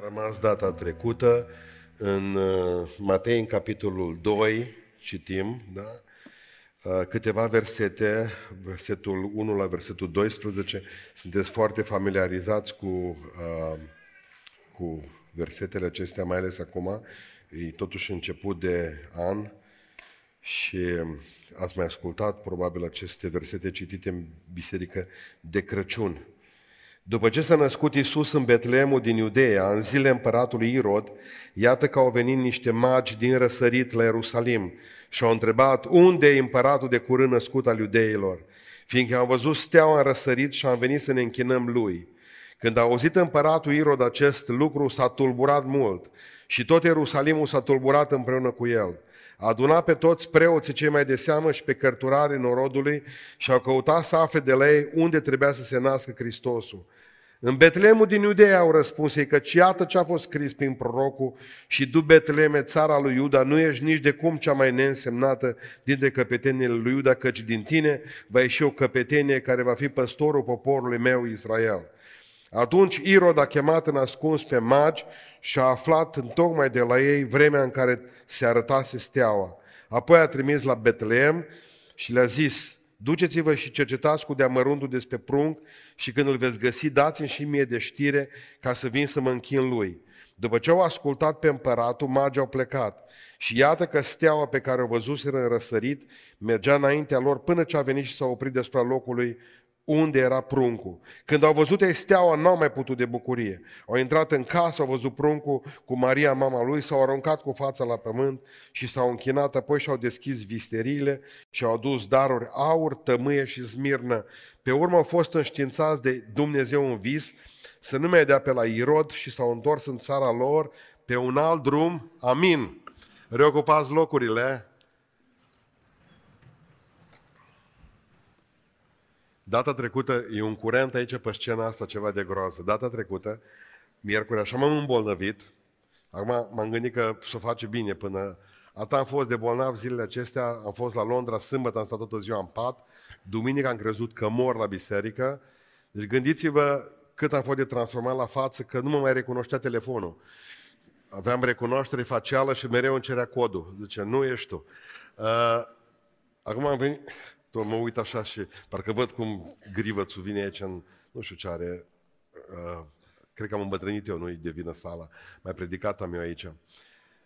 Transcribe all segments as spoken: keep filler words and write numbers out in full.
a rămas data trecută. În Matei, în capitolul doi, citim, da? Câteva versete, versetul unu la versetul doisprezece. Sunteți foarte familiarizați cu, cu versetele acestea, mai ales acum. E totuși început de an și ați mai ascultat probabil aceste versete citite în biserică de Crăciun. După ce s-a născut Iisus în Betlemul din Iudea, în zile împăratului Irod, iată că au venit niște magi din răsărit la Ierusalim și au întrebat: unde e împăratul de curând născut al iudeilor? Fiindcă am văzut steaua în răsărit și am venit să ne închinăm lui. Când a auzit împăratul Irod acest lucru, s-a tulburat mult și tot Ierusalimul s-a tulburat împreună cu el. A adunat pe toți preoții cei mai de seamă și pe cărturarii norodului și au căutat să afle de la ei unde trebuia să se nască Hristosul. În Betlemul din Iudea, au răspuns ei, căci iată ce a fost scris prin prorocul: și du, Betleme, țara lui Iuda, nu ești nici de cum cea mai neînsemnată dintre căpetenile lui Iuda, căci din tine va ieși o căpetenie care va fi păstorul poporului meu Israel. Atunci Irod a chemat în ascuns pe magi și a aflat întocmai de la ei vremea în care se arătase steaua. Apoi a trimis la Betlem și le-a zis: duceți-vă și cercetați cu deamăruntul despre prunc și când îl veți găsi, dați-mi și mie de știre ca să vin să mă închin lui. După ce au ascultat pe împăratul, magii au plecat. Și iată că steaua pe care o văzuseră în răsărit mergea înaintea lor până ce a venit și s-a oprit deasupra locului unde era pruncul. Când au văzut ei steaua, n-au mai putut de bucurie. Au intrat în casă, au văzut pruncul cu Maria, mama lui, s-au aruncat cu fața la pământ și s-au închinat, apoi și-au deschis visteriile și au adus daruri: aur, tămâie și smirnă. Pe urmă au fost înștiințați de Dumnezeu în vis să nu mai dea pe la Irod și s-au întors în țara lor pe un alt drum. Amin. Reocupați locurile. Data trecută, e un curent aici pe scena asta ceva de groază. Data trecută, miercuri, așa m-am îmbolnăvit. Acum m-am gândit că s-o face bine până... Atât am fost de bolnav zilele acestea, am fost la Londra, sâmbătă am stat toată ziua în pat, duminică am crezut că mor la biserică. Deci gândiți-vă cât am fost de transformat la față, că nu mă mai recunoștea telefonul. Aveam recunoaștere facială și mereu îmi cerea codul. Zice, nu ești tu. Uh, acum am venit... Tot mă uit așa și parcă văd cum grivățul vine aici în, nu știu ce are, uh, cred că am îmbătrânit eu, nu-i de vină sala, mai predicat am eu aici.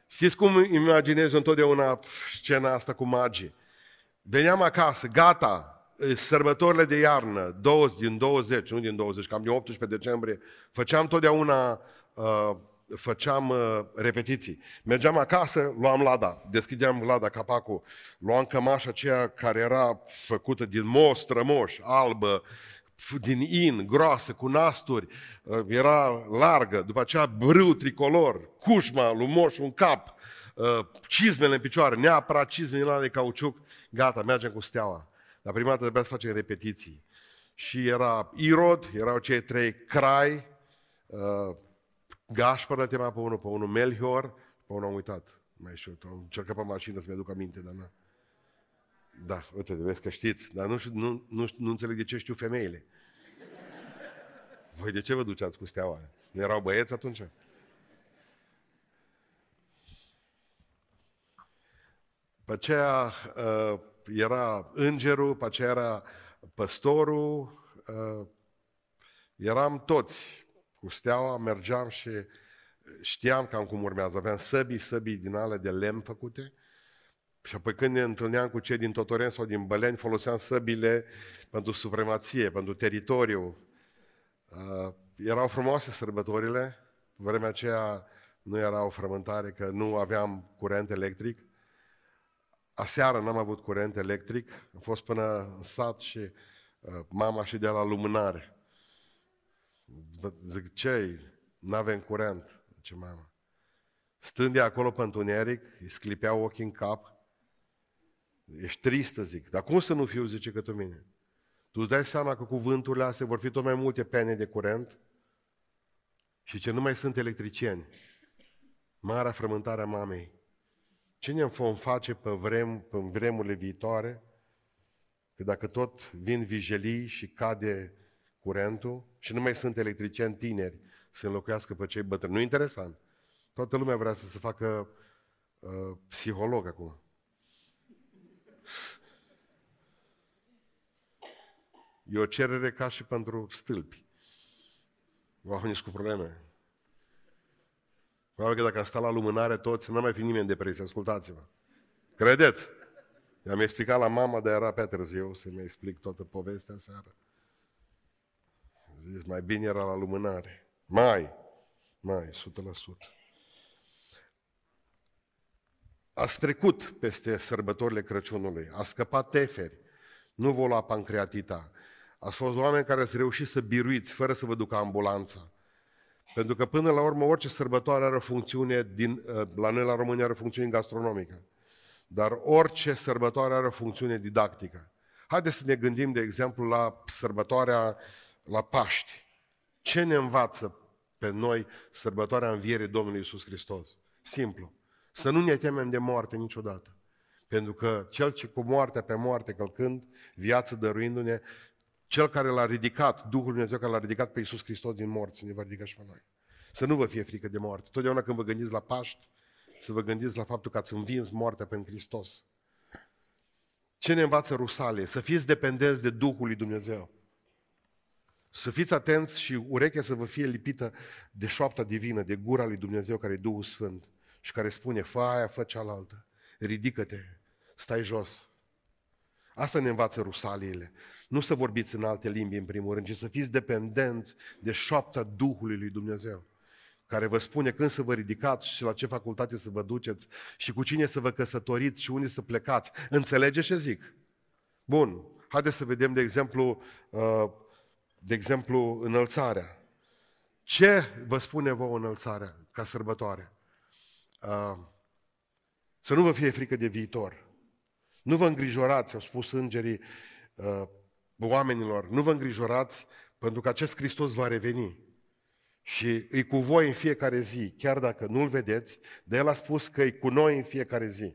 Știți cum imaginez întotdeauna scena asta cu magii? Veneam acasă, gata, sărbătorile de iarnă, douăzeci, din douăzeci, nu din douăzeci, cam din optsprezece decembrie, făceam totdeauna... Uh, făceam uh, repetiții. Mergeam acasă, luam lada, deschideam lada, capacul, luam cămașa aceea care era făcută din moș, strămoș, albă, din in, groasă, cu nasturi, uh, era largă, după aceea brâu tricolor, cușma lui moș, un cap, uh, cizmele în picioare, neapărat cizmele alea de cauciuc, gata, mergem cu steaua. Dar prima dată trebuia să facem repetiții. Și era Irod, erau cei trei crai, uh, Gașpăr la tema pe unul, pe unul Melchior, pe unul am uitat, mai știu, am încercat pe mașină să-mi aduc aminte, dar nu. Da, uite, vezi că știți, dar nu, nu, nu, nu înțeleg de ce știu femeile. Voi de ce vă duceați cu steaua? Nu erau băieți atunci? Pe aceea uh, era îngerul, pe aceea era păstorul, uh, eram toți. Cu steaua mergeam și știam cam cum urmează. Aveam săbii, săbii din ale de lemn făcute și apoi când ne întâlneam cu cei din Totorenzi sau din Băleni, foloseam săbile pentru supremație, pentru teritoriu. Uh, erau frumoase sărbătorile. Vremea aceea nu era o frământare că nu aveam curent electric. Aseară n-am avut curent electric. Am fost până în sat și uh, mama și de la lumânare. Zic, ce n-avem curent? Ce mamă? Stând de acolo pe întuneric, îi sclipeau ochii în cap. Ești tristă, zic. Dar cum să nu fiu, zice, către mine? Tu îți dai seama că cu vânturile astea vor fi tot mai multe pene de curent și ce nu mai sunt electricieni. Marea frământare a mamei. Ce ne vom face pe, vrem, pe vremurile viitoare? Că dacă tot vin vijelii și cade curentul și nu mai sunt electricieni tineri să înlocuiască pe cei bătrâni. Nu interesant. Toată lumea vrea să se facă uh, psiholog acum. E o cerere ca și pentru stâlpi. Oamenii sunt cu probleme. Probabil că dacă am stat la lumânare toți, n-ar mai fi nimeni în depresie, ascultați-mă. Credeți? I-am explicat la mama, dar era pe târziu să-mi explic toată povestea seara. Zis, mai bine era la lumânare. Mai, mai, o sută la sută. Ați trecut peste sărbătorile Crăciunului, a scăpat teferi, nu vă lua pancreatita. Ați fost oameni care ați reușit să biruiți fără să vă ducă ambulanța. Pentru că până la urmă orice sărbătoare are o funcțiune, din, la noi la România are o funcțiune gastronomică. Dar orice sărbătoare are o funcțiune didactică. Haideți să ne gândim, de exemplu, la sărbătoarea la Paști. Ce ne învață pe noi sărbătoarea învierii Domnului Iisus Hristos? Simplu. Să nu ne temem de moarte niciodată. Pentru că cel ce cu moartea pe moarte călcând, viață dăruindu-ne, cel care l-a ridicat, Duhul Dumnezeu care l-a ridicat pe Iisus Hristos din morți, ne va ridica și pe noi. Să nu vă fie frică de moarte. Totdeauna când vă gândiți la Paști, să vă gândiți la faptul că ați învins moartea prin Hristos. Ce ne învață Rusalii? Să fiți dependenți de Duhul lui Dumnezeu. Să fiți atenți și urechea să vă fie lipită de șoapta divină, de gura lui Dumnezeu care e Duhul Sfânt și care spune, fă aia, fă cealaltă, ridică-te, stai jos. Asta ne învață Rusaliile. Nu să vorbiți în alte limbi, în primul rând, ci să fiți dependenți de șoapta Duhului lui Dumnezeu, care vă spune când să vă ridicați și la ce facultate să vă duceți și cu cine să vă căsătoriți și unde să plecați. Înțelegeți ce zic? Bun, haideți să vedem, de exemplu, de exemplu, înălțarea. Ce vă spune vouă înălțarea ca sărbătoare? Să nu vă fie frică de viitor. Nu vă îngrijorați, au spus îngerii oamenilor, nu vă îngrijorați pentru că acest Hristos va reveni. Și e cu voi în fiecare zi, chiar dacă nu-L vedeți, de El a spus că e cu noi în fiecare zi.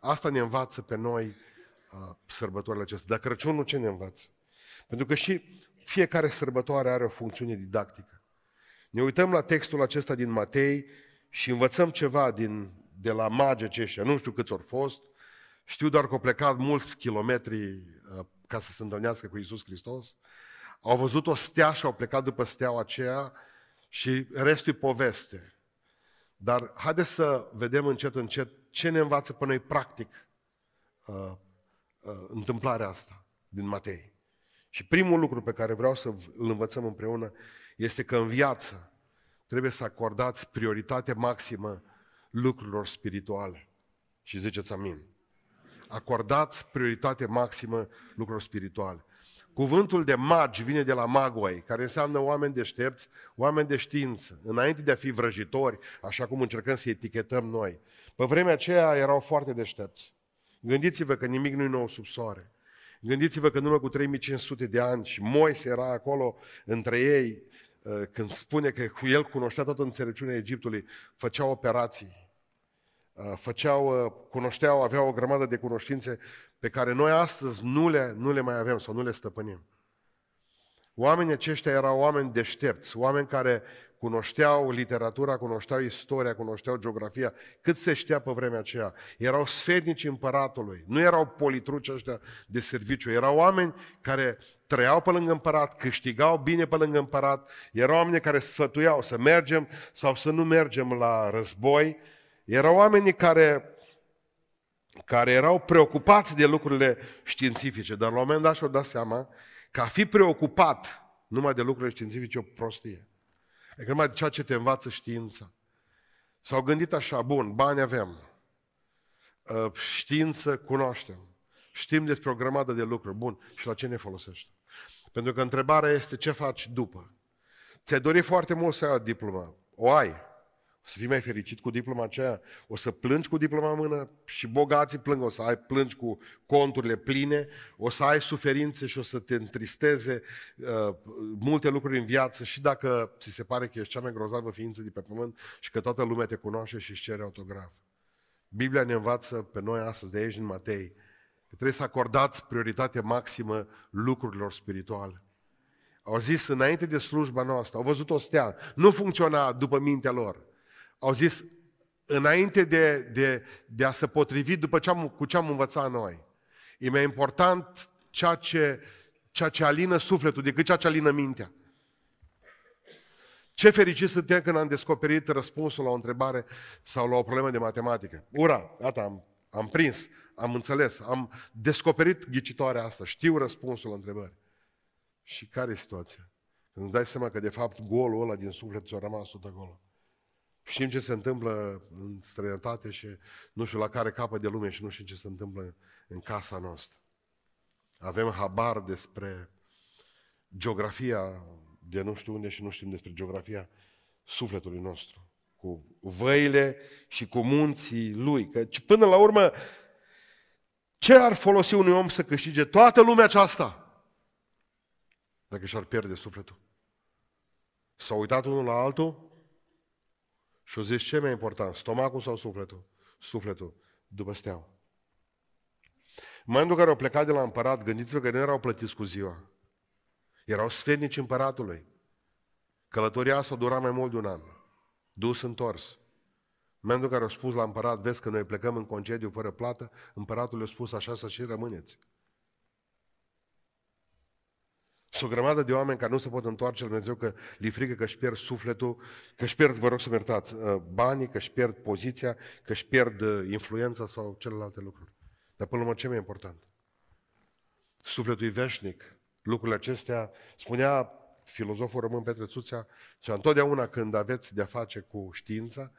Asta ne învață pe noi uh, sărbătoarele acestea. Dar Crăciunul ce ne învață? Pentru că și fiecare sărbătoare are o funcțiune didactică. Ne uităm la textul acesta din Matei și învățăm ceva din, de la magii ăștia. Nu știu câți ori fost, știu doar că au plecat mulți kilometri uh, ca să se întâlnească cu Iisus Hristos. Au văzut o stea și au plecat după steaua aceea. Și restul e poveste. Dar haideți să vedem încet, încet ce ne învață pe noi practic uh, uh, întâmplarea asta din Matei. Și primul lucru pe care vreau să îl învățăm împreună este că în viață trebuie să acordați prioritate maximă lucrurilor spirituale. Și ziceți amin. Acordați prioritate maximă lucrurilor spirituale. Cuvântul de magi vine de la magoi, care înseamnă oameni deștepți, oameni de știință, înainte de a fi vrăjitori, așa cum încercăm să etichetăm noi. Pe vremea aceea erau foarte deștepți. Gândiți-vă că nimic nu-i nou sub soare. Gândiți-vă că în urmă cu trei mii cinci sute de ani și Moise era acolo între ei, când spune că el cunoștea toată înțelepciunea Egiptului, făceau operații, făceau, cunoșteau, aveau o grămadă de cunoștințe pe care noi astăzi nu le, nu le mai avem sau nu le stăpânim. Oamenii aceștia erau oameni deștepți, oameni care cunoșteau literatura, cunoșteau istoria, cunoșteau geografia, cât se știa pe vremea aceea. Erau sfetnici împăratului, nu erau politruci ăștia de serviciu, erau oameni care trăiau pe lângă împărat, câștigau bine pe lângă împărat, erau oameni care sfătuiau să mergem sau să nu mergem la război, erau oamenii care... care erau preocupați de lucrurile științifice, dar la un moment dat și-au dat seama că a fi preocupat numai de lucrurile științifice e o prostie. Adică numai de ceea ce te învață știința. S-au gândit așa, bun, bani avem, știință cunoaștem, știm despre o grămadă de lucruri, bun, și la ce ne folosești? Pentru că întrebarea este ce faci după. Ți-ai dorit foarte mult să ai o diplomă, o ai. O să fii mai fericit cu diploma aceea, o să plângi cu diploma în mână și bogații plâng, o să ai plângi cu conturile pline, o să ai suferințe și o să te întristeze uh, multe lucruri în viață și dacă ți se pare că ești cea mai grozavă ființă de pe pământ și că toată lumea te cunoaște și își cere autograf. Biblia ne învață pe noi astăzi de aici din Matei că trebuie să acordați prioritate maximă lucrurilor spirituale. Au zis înainte de slujba noastră, au văzut o stea, nu funcționa după mintea lor. Au zis înainte de, de, de a se potrivi după ce am, cu ce am învățat noi. E mai important ceea ce, ceea ce alină sufletul decât ceea ce alină mintea. Ce fericit suntem când am descoperit răspunsul la o întrebare sau la o problemă de matematică. Ura, gata, am, am prins, am înțeles, am descoperit ghicitoarea asta, știu răspunsul la întrebări. Și care e situația? Când îți dai seama că de fapt golul ăla din suflet ți-a rămas tot acolo. Știm ce se întâmplă în străinătate și nu știu la care capăt de lume și nu știm ce se întâmplă în casa noastră. Avem habar despre geografia de nu știu unde și nu știm despre geografia sufletului nostru, cu văile și cu munții lui. Că până la urmă, ce ar folosi unui om să câștige toată lumea aceasta dacă și-ar pierde sufletul? S-a uitat unul la altul și-a zis ce mai important, stomacul sau sufletul? Sufletul, după steaua. În momentul în care au plecat de la împărat, gândiți-vă că nu erau plătiți cu ziua. Erau sfetnici împăratului. Călătoria asta dura mai mult de un an. Dus întors. În momentul în care au spus la împărat, vezi că noi plecăm în concediu fără plată, împăratul le-a spus așa să și rămâneți. Sunt o grămadă de oameni care nu se pot întoarce la Dumnezeu că li frică că își pierd sufletul, că își pierd, vă rog să mă iertați, banii, că își pierd poziția, că își pierd influența sau celelalte lucruri. Dar până la urmă, ce mai important? Sufletul e veșnic. Lucrurile acestea, spunea filozoful român Petre Țuțea, și întotdeauna când aveți de-a face cu știința,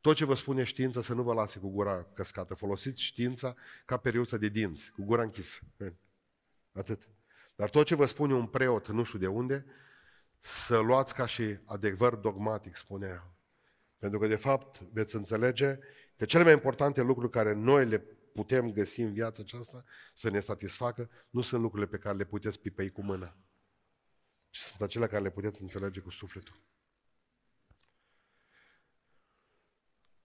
tot ce vă spune știința să nu vă lase cu gura căscată. Folosiți știința ca periuța de dinți, cu gura închisă. Atât. Dar tot ce vă spune un preot, nu știu de unde, să luați ca și adevăr dogmatic, spunea el. Pentru că, de fapt, veți înțelege că cele mai importante lucruri care noi le putem găsi în viața aceasta, să ne satisfacă, nu sunt lucrurile pe care le puteți pipăi cu mâna, ci sunt acelea care le puteți înțelege cu sufletul.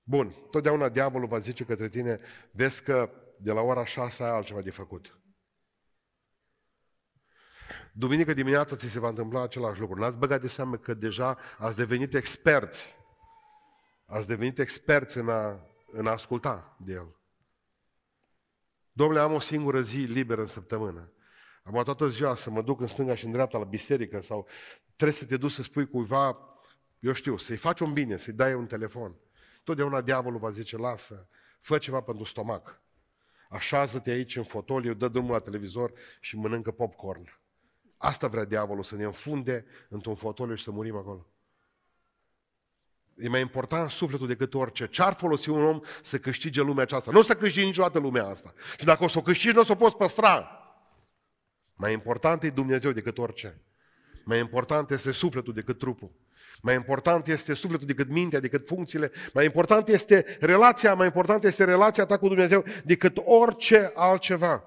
Bun, totdeauna diavolul va zice către tine, vezi că de la ora șase ai altceva de făcut. Duminică dimineața ți se va întâmpla același lucru. N-ați băgat de seamă că deja ați devenit experți. Ați devenit experți în a, în a asculta de el. Dom'le, am o singură zi liberă în săptămână. Am toată ziua să mă duc în stânga și în dreapta la biserică sau trebuie să te duci să spui cuiva, eu știu, să-i faci un bine, să-i dai un telefon. Totdeauna diavolul va zice, lasă, fă ceva pentru stomac. Așează-te aici în fotoliu, dă drumul la televizor și mănâncă popcorn. Asta vrea diavolul, să ne înfunde într-un fotoliu și să murim acolo. E mai important sufletul decât orice. Ce-ar folosi un om să câștige lumea aceasta? Nu o să câștigi niciodată lumea asta. Și dacă o să o câștigi, nu o să o poți păstra. Mai important e Dumnezeu decât orice. Mai important este sufletul decât trupul. Mai important este sufletul decât mintea, decât funcțiile. Mai important este relația, mai important este relația ta cu Dumnezeu decât orice altceva.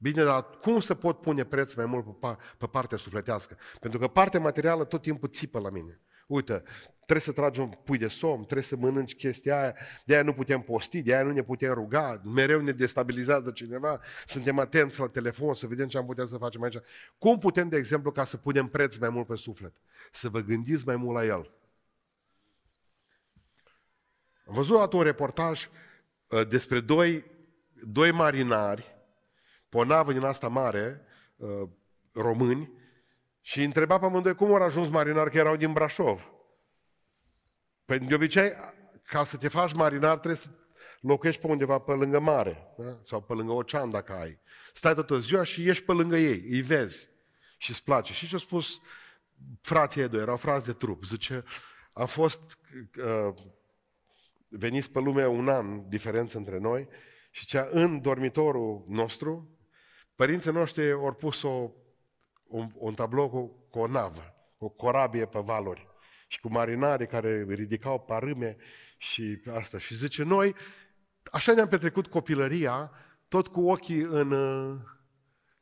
Bine, dar cum să pot pune preț mai mult pe partea sufletească? Pentru că partea materială tot timpul țipă la mine. Uite, trebuie să tragi un pui de somn, trebuie să mănânci chestia aia, de aia nu putem posti, de aia nu ne putem ruga, mereu ne destabilizează cineva, suntem atenți la telefon, să vedem ce am putea să facem aici. Cum putem, de exemplu, ca să punem preț mai mult pe suflet? Să vă gândiți mai mult la el. Am văzut atunci un reportaj despre doi, doi marinari, pe o navă din asta mare, români, și întreba pe amândoi cum au ajuns marinari, că erau din Brașov. Păi de obicei, ca să te faci marinar, trebuie să locuiești pe undeva pe lângă mare, da? Sau pe lângă ocean dacă ai. Stai toată ziua și ieși pe lângă ei, îi vezi și îți place. Și ce-au spus frații ei doi, erau frați de trup. Zice, am fost uh, veniți pe lume un an, diferență între noi, și zicea, în dormitorul nostru, părinții noștri au pus o Un, un tablou cu, cu o navă, o corabie pe valuri și cu marinari care ridicau parâme și asta. Și zice, noi așa ne-am petrecut copilăria, tot cu ochii în uh,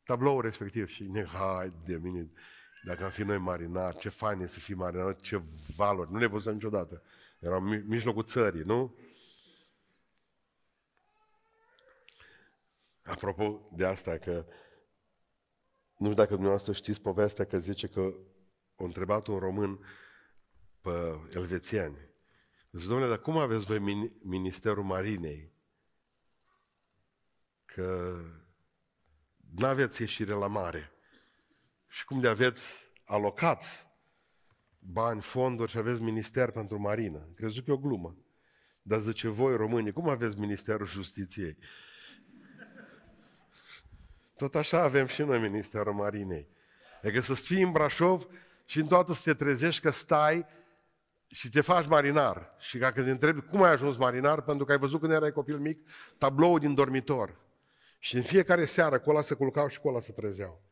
tabloul respectiv. Și ne, hai de mine, dacă am fi noi marinari, ce fain e să fii marinari, ce valuri, nu le văzut niciodată. Erau în mijlocul țării, nu? Apropo de asta, că Nu știu dacă dumneavoastră știți povestea că zice că a întrebat un român pe elvețiani. Zice, domnule, dar cum aveți voi Ministerul Marinei? Că n-aveți ieșire la mare. Și cum de aveți alocați bani, fonduri și aveți Minister pentru Marină? Crezut că e o glumă. Dar zice, voi românii, cum aveți Ministerul Justiției? Tot așa avem și noi Ministerul Marinei. Adică să fii în Brașov și în toată să te trezești că stai și te faci marinar. Și dacă te întrebi cum ai ajuns marinar, pentru că ai văzut când erai copil mic, tabloul din dormitor. Și în fiecare seară cu ăla se culcau și cu ăla se trezeau.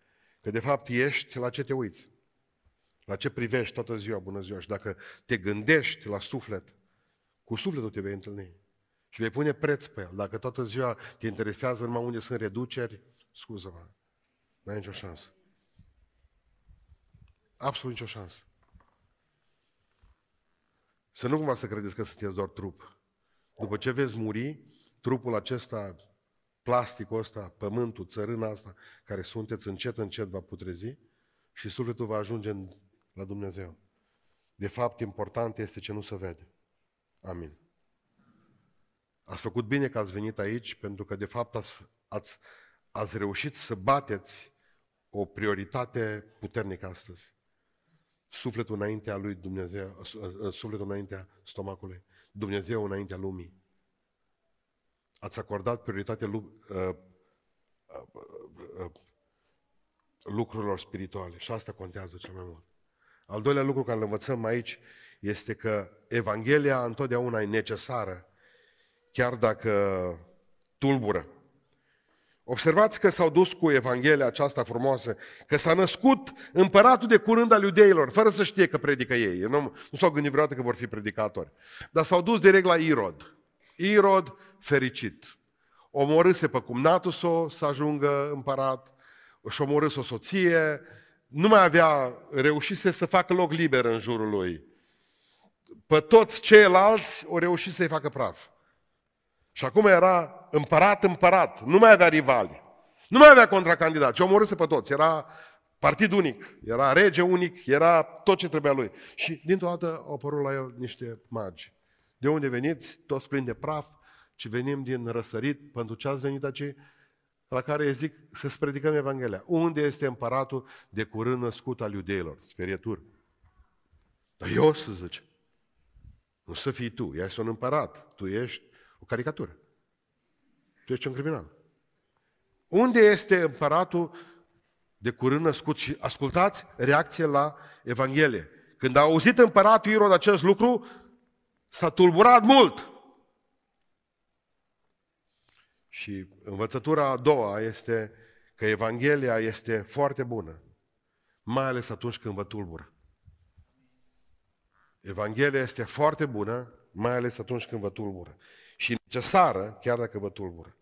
Că de fapt ești la ce te uiți. La ce privești toată ziua, bună ziua. Și dacă te gândești la suflet, cu sufletul te vei întâlni. Și vei pune preț pe el. Dacă toată ziua te interesează numai unde sunt reduceri, scuză-mă, n-ai nicio șansă. Absolut nicio șansă. Să nu cumva să credeți că sunteți doar trup. După ce veți muri, trupul acesta, plasticul ăsta, pământul, țărâna asta, care sunteți, încet, încet va putrezi și sufletul va ajunge la Dumnezeu. De fapt, important este ce nu se vede. Amin. Ați făcut bine că ați venit aici, pentru că de fapt ați, ați, ați reușit să bateți o prioritate puternică astăzi. Sufletul înaintea lui Dumnezeu, sufletul înaintea stomacului, Dumnezeu înaintea lumii. Ați acordat prioritate lu- uh, uh, uh, uh, lucrurilor spirituale și asta contează cel mai mult. Al doilea lucru care îl învățăm aici este că Evanghelia întotdeauna e necesară, chiar dacă tulbură. Observați că s-au dus cu Evanghelia aceasta frumoasă, că s-a născut împăratul de curând al iudeilor, fără să știe că predică ei. Eu nu, nu s-au gândit vreodată că vor fi predicatori. Dar s-au dus direct la Irod. Irod fericit. Omorâse pe cumnatul său să ajungă împărat, își omorâse o soție, nu mai avea, reușise să facă loc liber în jurul lui. Pe toți ceilalți au reușit să-i facă praf. Și acum era împărat, împărat, nu mai avea rivali, nu mai avea contracandidați, omorâse pe toți, era partid unic, era rege unic, era tot ce trebuia lui. Și dintr-o dată au apărut la el niște magi. De unde veniți? Toți plini de praf, ci venim din răsărit, pentru ce ați venit aici, la care zic să-ți predicăm Evanghelia. Unde este împăratul de curând născut al iudeilor? Sperieturi. Dar eu să zice, nu să fii tu, ești un împărat, tu ești o caricatură. Tu ești un criminal. Unde este împăratul de curând născut? Și ascultați reacție la Evanghelie. Când a auzit împăratul Irod acest lucru, s-a tulburat mult. Și învățătura a doua este că Evanghelia este foarte bună, mai ales atunci când vă tulbură. Evanghelia este foarte bună, mai ales atunci când vă tulbură. Și necesară, chiar dacă vă tulbură.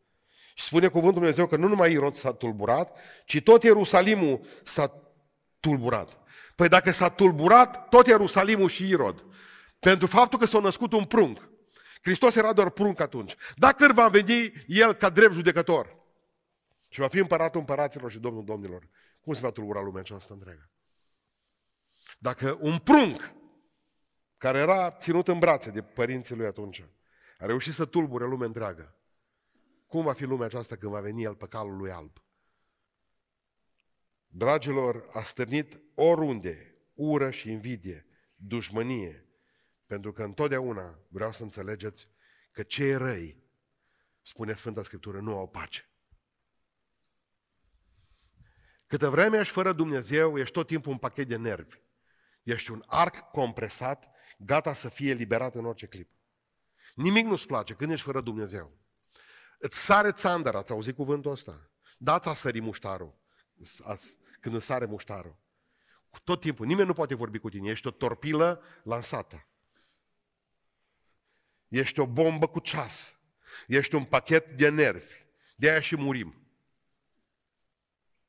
Și spune cuvântul Dumnezeu că nu numai Irod s-a tulburat, ci tot Ierusalimul s-a tulburat. Păi dacă s-a tulburat, tot Ierusalimul și Irod. Pentru faptul că s-a născut un prunc. Hristos era doar prunc atunci. Dacă îl va veni el ca drept judecător și va fi împăratul împăraților și domnul domnilor, cum se va tulbura lumea aceasta întreagă? Dacă un prunc care era ținut în brațe de părinții lui atunci, a reușit să tulbure lumea întreagă. Cum va fi lumea aceasta când va veni el pe calul lui alb? Dragilor, a stârnit oriunde ură și invidie, dușmănie, pentru că întotdeauna vreau să înțelegeți că cei răi, spune Sfânta Scriptură, nu au pace. Câtă vreme ești fără Dumnezeu, ești tot timpul un pachet de nervi. Ești un arc compresat, gata să fie eliberat în orice clip. Nimic nu-ți place când ești fără Dumnezeu. Îți sare țandăra, ați auzit cuvântul ăsta? Da, ți-a sărit muștarul, când îți sare muștarul. Tot timpul, nimeni nu poate vorbi cu tine, ești o torpilă lansată. Ești o bombă cu ceas. Ești un pachet de nervi. De aia și murim.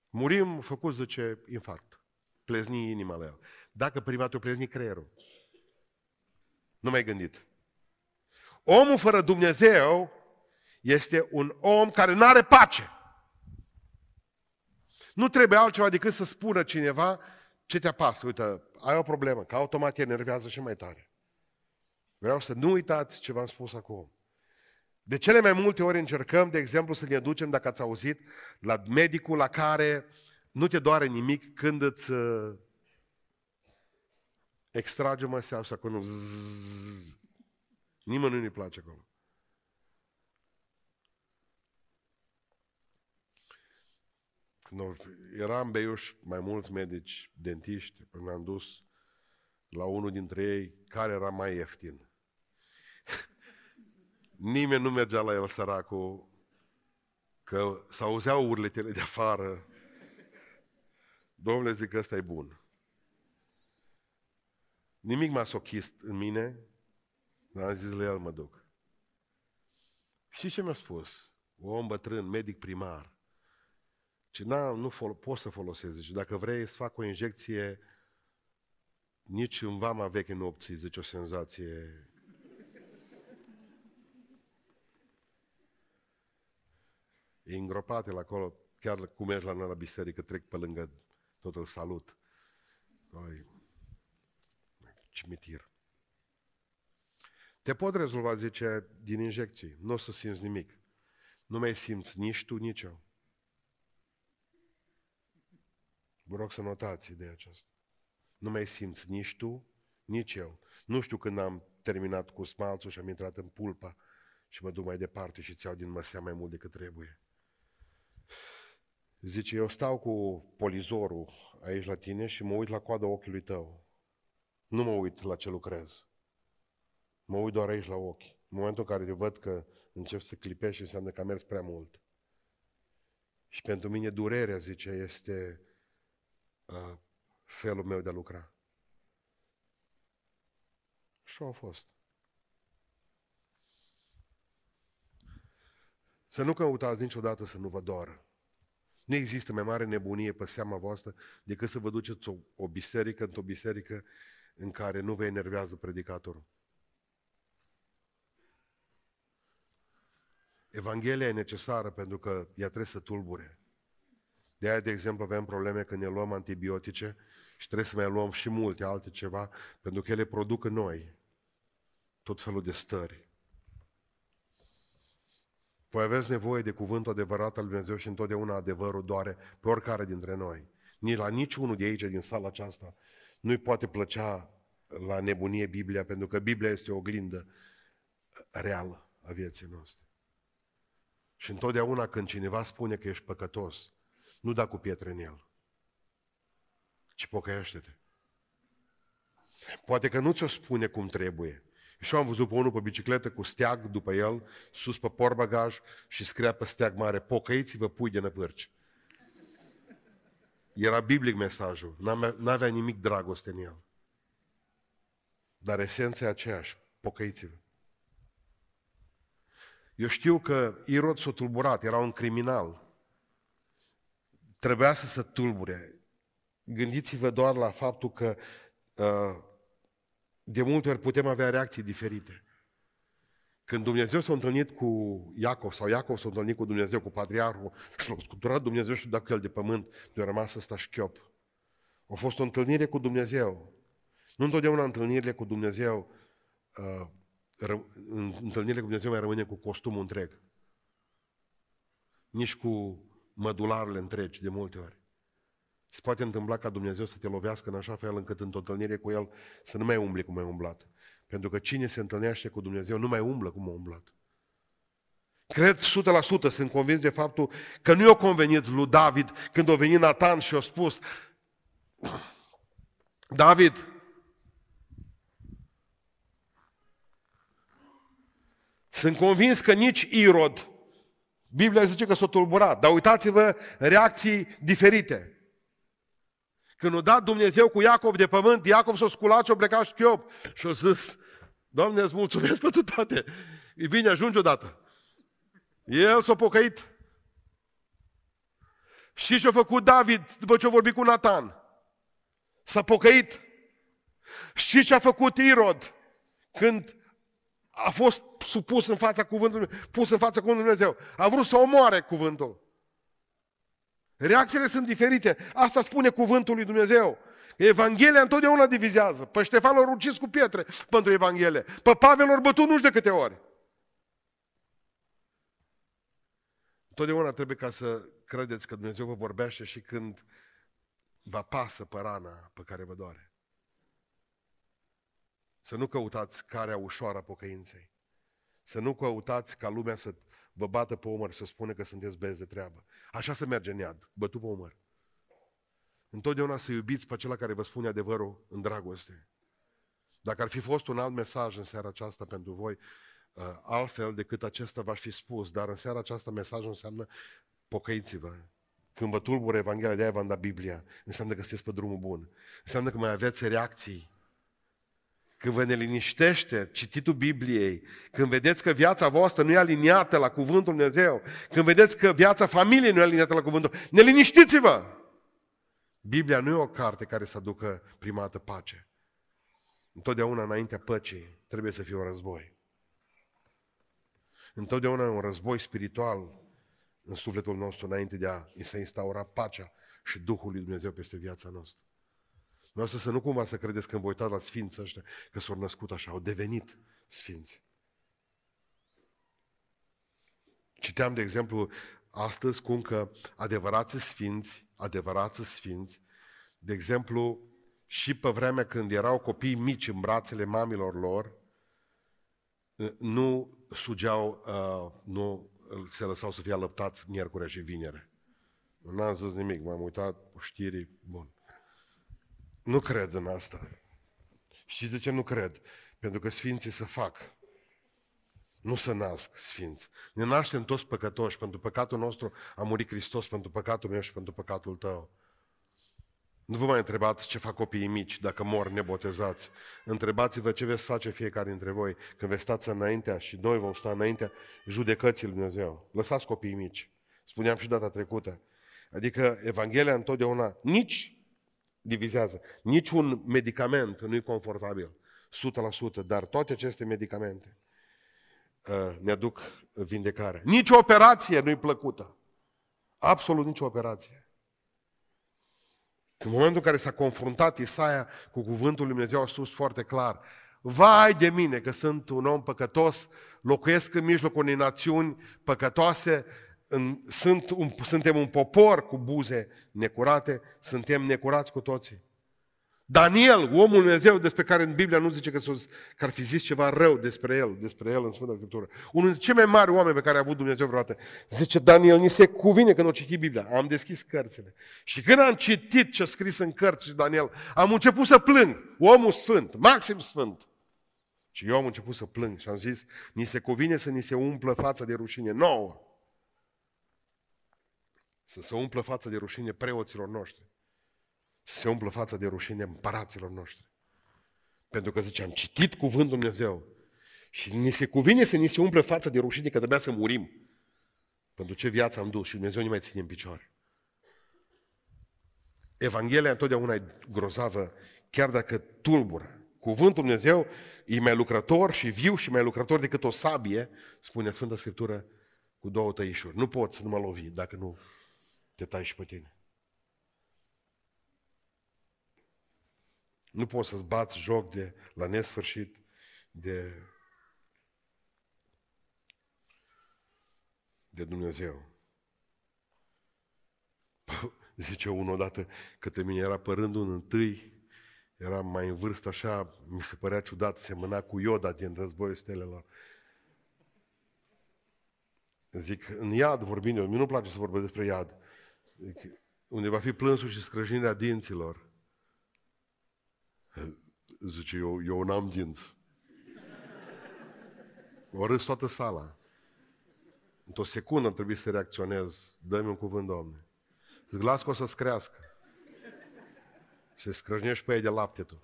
Murim făcut, zice, infarct. Plezni inima la el. Dacă privat o plezni creierul. Nu mai gândit. Omul fără Dumnezeu este un om care n-are pace. Nu trebuie altceva decât să spună cineva ce te apasă. Uite, ai o problemă, că automat te enervează și mai tare. Vreau să nu uitați ce v-am spus acum. De cele mai multe ori încercăm, de exemplu, să ne ducem, dacă ați auzit, la medicul la care nu te doare nimic când îți uh, extrage măseau și acolo. Zzz. Nimănui nu-i place acolo. Când eram în Beiuș, mai mulți medici, dentiști, până am dus la unul dintre ei, care era mai ieftin. Nimeni nu mergea la el, săracul, că s-auzeau urletele de afară. Domnule, zic că ăsta e bun. Nimic masochist în mine, dar am zis la el mă duc. Și ce mi-a spus? Om bătrân, medic primar. Și nu fol- pot să folosesc, zice, dacă vrei să fac o injecție, nici în vama veche nu obții, zice, o senzație. E îngropat el acolo, chiar cum mergi la noi la biserică, trec pe lângă, tot îl salut. Oi, cimitir. Te pot rezolva, zice, din injecții, nu o să simți nimic. Nu mai simți nici tu, nici eu. Vă rog să notați ideea aceasta. Nu mai simți nici tu, nici eu. Nu știu când am terminat cu smalțul și am intrat în pulpa și mă duc mai departe și ți iau din măsea mai mult decât trebuie. Zice, eu stau cu polizorul aici la tine și mă uit la coada ochiului tău. Nu mă uit la ce lucrez. Mă uit doar aici la ochi. În momentul în care văd că încep să clipești, înseamnă că am mers prea mult. Și pentru mine durerea, zice, este uh, felul meu de a lucra. Și-o a fost. Să nu căutați niciodată să nu vă doară. Nu există mai mare nebunie pe seama voastră decât să vă duceți o, o biserică într-o biserică în care nu vă enervează predicatorul. Evanghelia e necesară pentru că ea trebuie să tulbure. De aia, de exemplu, avem probleme când ne luăm antibiotice și trebuie să mai luăm și multe alte ceva, pentru că ele produc în noi tot felul de stări. Voi aveți nevoie de cuvântul adevărat al Dumnezeu și întotdeauna adevărul doare pe oricare dintre noi. Nici la niciunul de aici, din sala aceasta, nu-i poate plăcea la nebunie Biblia, pentru că Biblia este o oglindă reală a vieții noastre. Și întotdeauna când cineva spune că ești păcătos, nu da cu pietre în el, ci pocăiește-te. Poate că nu ți-o spune cum trebuie. Și eu am văzut pe unul pe bicicletă cu steag după el, sus pe portbagaj și scria pe steag mare, pocăiți-vă pui de năpârci. Era biblic mesajul, n-avea nimic dragoste în el. Dar esența e aceeași, pocăiți-vă. Eu știu că Irod s-a tulburat, era un criminal. Trebuia să se tulbure. Gândiți-vă doar la faptul că uh, de multe ori putem avea reacții diferite. Când Dumnezeu s-a întâlnit cu Iacov, sau Iacov s-a întâlnit cu Dumnezeu, cu patriarhul, și l-a scuturat Dumnezeu și l-a dat cu el de pământ, de-a rămas ăsta șchiop. A fost o întâlnire cu Dumnezeu. Nu întotdeauna întâlnirile cu Dumnezeu, uh, ră, întâlnirile cu Dumnezeu mai rămâne cu costumul întreg. Nici cu mădularele întregi, de multe ori. Se poate întâmpla ca Dumnezeu să te lovească în așa fel încât într-o întâlnire cu El să nu mai umbli cum ai umblat. Pentru că cine se întâlnește cu Dumnezeu nu mai umblă cum a umblat. Cred o sută la sută, sunt convins de faptul că nu i-a convenit lui David când a venit Natan și a spus David, sunt convins că nici Irod, Biblia zice că s-a tulburat, dar uitați-vă reacții diferite. Când o dat Dumnezeu cu Iacov de pământ, Iacov s-a sculat și a plecat șchiop. Și a zis, Doamne, îți mulțumesc pentru toate. Îi vine, ajunge odată. El s-a pocăit. Și ce-a făcut David după ce a vorbit cu Natan? S-a pocăit. Și ce-a făcut Irod când a fost supus în fața cuvântului, pus în fața cuvântului Dumnezeu? A vrut să omoare cuvântul. Reacțiile sunt diferite. Asta spune cuvântul lui Dumnezeu. Evanghelia întotdeauna divizează. Pe Ștefan l-au ucis cu pietre pentru Evanghelie. Pe Pavel l-au bătut nu știu de câte ori. Întotdeauna trebuie ca să credeți că Dumnezeu vă vorbește și când vă pasă pe rana pe care vă doare. Să nu căutați calea ușoară a pocăinței. Să nu căutați ca lumea să vă bată pe umăr, să spune că sunteți băieți de treabă. Așa se merge în iad, bătut pe umăr. Întotdeauna să iubiți pe acela care vă spune adevărul în dragoste. Dacă ar fi fost un alt mesaj în seara aceasta pentru voi, altfel decât acesta v-aș fi spus, dar în seara aceasta mesajul înseamnă pocăiți-vă. Când vă tulbură Evanghelia, de-aia v-am dat Biblia, înseamnă că sunteți pe drumul bun. Înseamnă că mai aveți reacții. Când vă neliniștește cititul Bibliei, când vedeți că viața voastră nu e aliniată la cuvântul Dumnezeu, când vedeți că viața familiei nu e aliniată la cuvântul Dumnezeu, neliniștiți-vă! Biblia nu e o carte care să aducă prima dată pace. Întotdeauna înaintea păcii trebuie să fie un război. Întotdeauna e un război spiritual în sufletul nostru înainte de a se instaura pacea și Duhul lui Dumnezeu peste viața noastră. Vreau să nu cumva să credeți când vă uitați la sfinți ăștia că s-au născut așa, au devenit sfinți. Citeam, de exemplu, astăzi cum că adevărați sfinți, adevărați sfinți, de exemplu, și pe vremea când erau copii mici în brațele mamilor lor, nu sugeau, nu se lăsau să fie alăptați miercurea și vinere. Nu am zis nimic, m-am uitat știrii, bun. Nu cred în asta. Știți de ce nu cred? Pentru că sfinții se fac. Nu se nasc sfinți. Ne naștem toți păcătoși. Pentru păcatul nostru a murit Hristos, pentru păcatul meu și pentru păcatul tău. Nu vă mai întrebați ce fac copiii mici dacă mor nebotezați. Întrebați-vă ce veți face fiecare dintre voi când veți stați înaintea și noi vom sta înaintea judecății lui Dumnezeu. Lăsați copiii mici. Spuneam și data trecută. Adică Evanghelia întotdeauna nici divizează. Niciun medicament nu e confortabil, o sută la sută, dar toate aceste medicamente uh, ne aduc vindecare. Nici o operație nu e plăcută. Absolut nicio operație. În momentul în care s-a confruntat Isaia cu cuvântul lui Dumnezeu, a spus foarte clar: vai de mine că sunt un om păcătos, locuiesc în mijlocul unei națiuni păcătoase, Sunt un, suntem un popor cu buze necurate, suntem necurați cu toții. Daniel, omul Dumnezeu despre care în Biblia nu zice că, că ar fi zis ceva rău despre el, despre el în Sfânta Scriptură. Unul dintre cei mai mari oameni pe care a avut Dumnezeu vreodată. Zice Daniel, ni se cuvine când o citi Biblia. Am deschis cărțile. Și când am citit ce scris în cărți și Daniel, am început să plâng. Omul sfânt, maxim sfânt. Și eu am început să plâng și am zis, ni se cuvine să ni se umplă fața de rușine nouă. Să se umplă fața de rușine preoților noștri. Să se umplă fața de rușine împăraților noștri. Pentru că zice, am citit cuvântul Dumnezeu și ni se cuvine să ni se umplă fața de rușine că trebuia să murim. Pentru ce viață am dus și Dumnezeu ne mai ține în picioare. Evanghelia întotdeauna e grozavă, chiar dacă tulbură. Cuvântul Dumnezeu e mai lucrător și viu și mai lucrător decât o sabie, spune Sfânta Scriptură, cu două tăișuri. Nu poți să nu mă lovi dacă nu te tai și pe tine. Nu poți să-ți bați joc de la nesfârșit de, de Dumnezeu. Zice unul odată, către mine era părândul întâi, era mai în vârstă așa, mi se părea ciudat, semăna cu Yoda din Războiul Stelelor. Zic, în iad vorbim, mie nu-mi place să vorbesc despre iad. Zic, unde va fi plânsul și scrâșnirea dinților. Zice, eu, eu n-am dinți. O râs toată sala. Într-o secundă trebuie să reacționez. Dă-mi un cuvânt, Doamne. Zic, las că o să-ți crească. Se scrâșnești pe ei de lapte tu.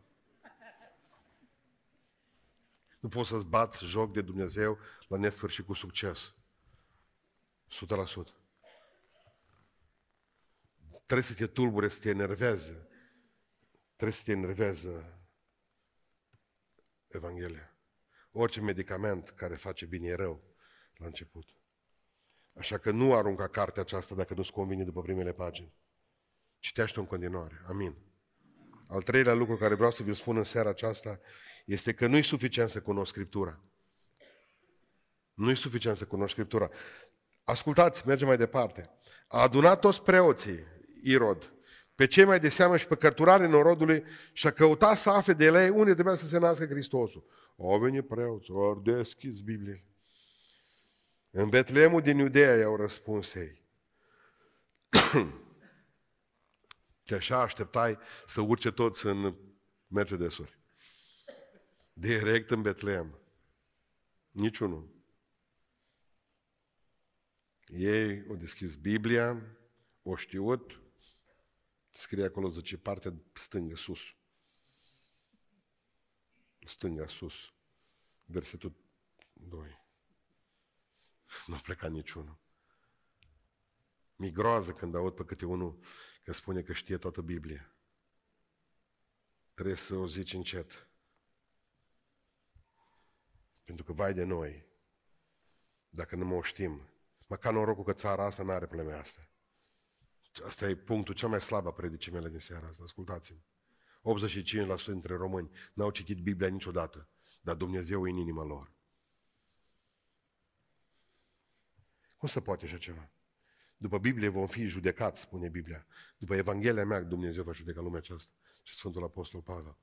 Nu poți să-ți bați joc de Dumnezeu la nesfârșit cu succes. o sută la sută. Trebuie să te tulbure, să te enerveze. Trebuie să te enerveze Evanghelia. Orice medicament care face bine e rău la început. Așa că nu arunca cartea aceasta dacă nu-ți convine după primele pagini. Citește-o în continuare. Amin. Al treilea lucru care vreau să vi-l spun în seara aceasta este că nu-i suficient să cunoști Scriptura. Nu-i suficient să cunoști Scriptura. Ascultați, mergem mai departe. A adunat toți preoții, Irod, pe cei mai de seamă și pe cărturarii norodului și a căutat să afle de la ei unde trebuia să se nască Hristosul. Au venit preoți, au deschis Biblie. În Betlemul din Iudea i-au răspuns ei. Și așa așteptai să urce toți în Mercedes-uri. Direct în Betlem. Niciunul. Ei au deschis Biblia, o știut, scrie acolo, zice, partea stângă, sus. Stânga, sus. Versetul doi. Nu a plecat niciunul. Mi-e groază când aud pe câte unul că spune că știe toată Biblia. Trebuie să o zici încet. Pentru că vai de noi, dacă nu mă știm. Măcar norocul că țara asta nu are probleme astea. Asta e punctul cel mai slab a predicii mele din seara asta. Ascultați-mi. optzeci și cinci la sută dintre români n-au citit Biblia niciodată, dar Dumnezeu e în inima lor. Cum se poate așa ceva? După Biblie vom fi judecați, spune Biblia. După Evanghelia mea, Dumnezeu va judeca lumea aceasta. Și Sfântul Apostol Pavel.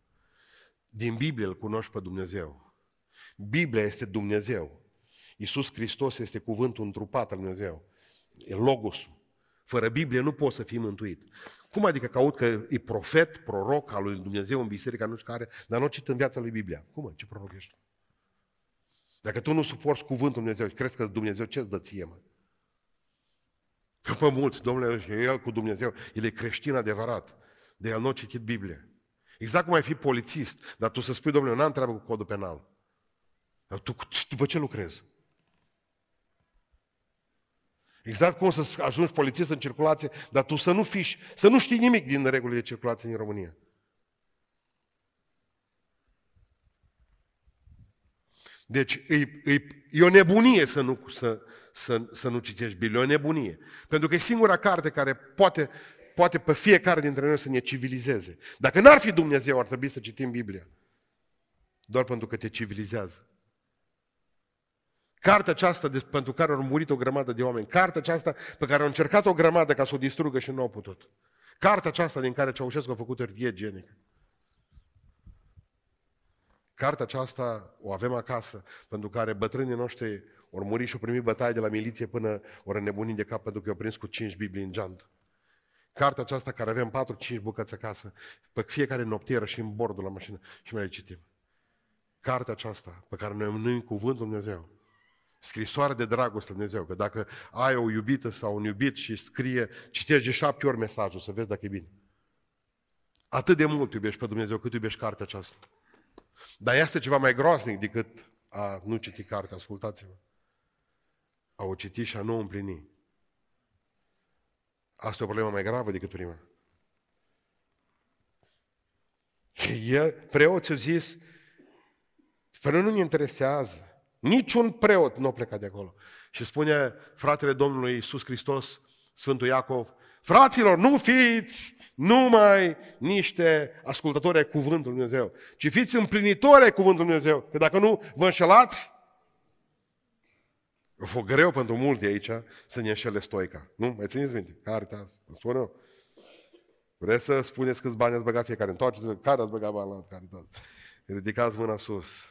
Din Biblie îl cunoști pe Dumnezeu. Biblia este Dumnezeu. Iisus Hristos este cuvântul întrupat al Dumnezeu. E logosul. Fără Biblie nu poți să fii mântuit. Cum adică că aud că e profet, proroc al lui Dumnezeu în biserica nu știu care, dar nu cit în viața lui Biblia. Cum, ce proroc ești? Dacă tu nu suporți cuvântul Dumnezeu și crezi că Dumnezeu ce-ți dă ție, mă? Că pe mulți, domnule, și el cu Dumnezeu, el e creștin adevărat, de el nu a citit Biblie. Exact cum ai fi polițist, dar tu să spui, domnule, n-am treabă cu codul penal. Dar tu după ce lucrezi? Exact cum să ajungi polițist în circulație, dar tu să nu fiși, să nu știi nimic din regulile de circulație în România. Deci e, e, e o nebunie să nu, să, să, să nu citești Biblia, e o nebunie. Pentru că e singura carte care poate, poate pe fiecare dintre noi să ne civilizeze. Dacă n-ar fi Dumnezeu, ar trebui să citim Biblia. Doar pentru că te civilizează. Cartea aceasta de, pentru care au murit o grămadă de oameni, cartea aceasta pe care au încercat o grămadă ca să o distrugă și nu au putut. Cartea aceasta din care Ceaușescu a făcut o hârtie genică. Cartea aceasta o avem acasă, pentru care bătrânii noștri ori muri și au primit bătaie de la miliție până ori înnebunit de cap, pentru că i-au prins cu cinci Biblii în geantă. Cartea aceasta care avem patru cinci bucăți acasă, pe fiecare noptieră și în bordul la mașină și mai le citim. Cartea aceasta pe care noi numim Cuvântul Dumnezeu, scrisoare de dragoste Dumnezeu, că dacă ai o iubită sau un iubit și scrie, citești de șapte ori mesajul, să vezi dacă e bine. Atât de mult iubești pe Dumnezeu cât iubești cartea aceasta. Dar este ceva mai groaznic decât a nu citi cartea, ascultați-mă. A o citi și a nu o împlini. Asta e o problemă mai gravă decât prima. El, preoții au zis, pe noi nu ne interesează. Niciun preot nu a plecat de acolo. Și spune fratele Domnului Iisus Hristos, Sfântul Iacov, fraților, nu fiți numai niște ascultători ai Cuvântului Dumnezeu, ci fiți împlinitori ai Cuvântului Dumnezeu, că dacă nu vă înșelați, o fost greu pentru mulți aici să ne înșele stoica. Nu? Mai țineți minte? Cartea asta, îmi spun eu. Vreți să spuneți câți bani ați băgat fiecare? Întoarceți, care ați băgat bani la Caritas? Ridicați mâna sus.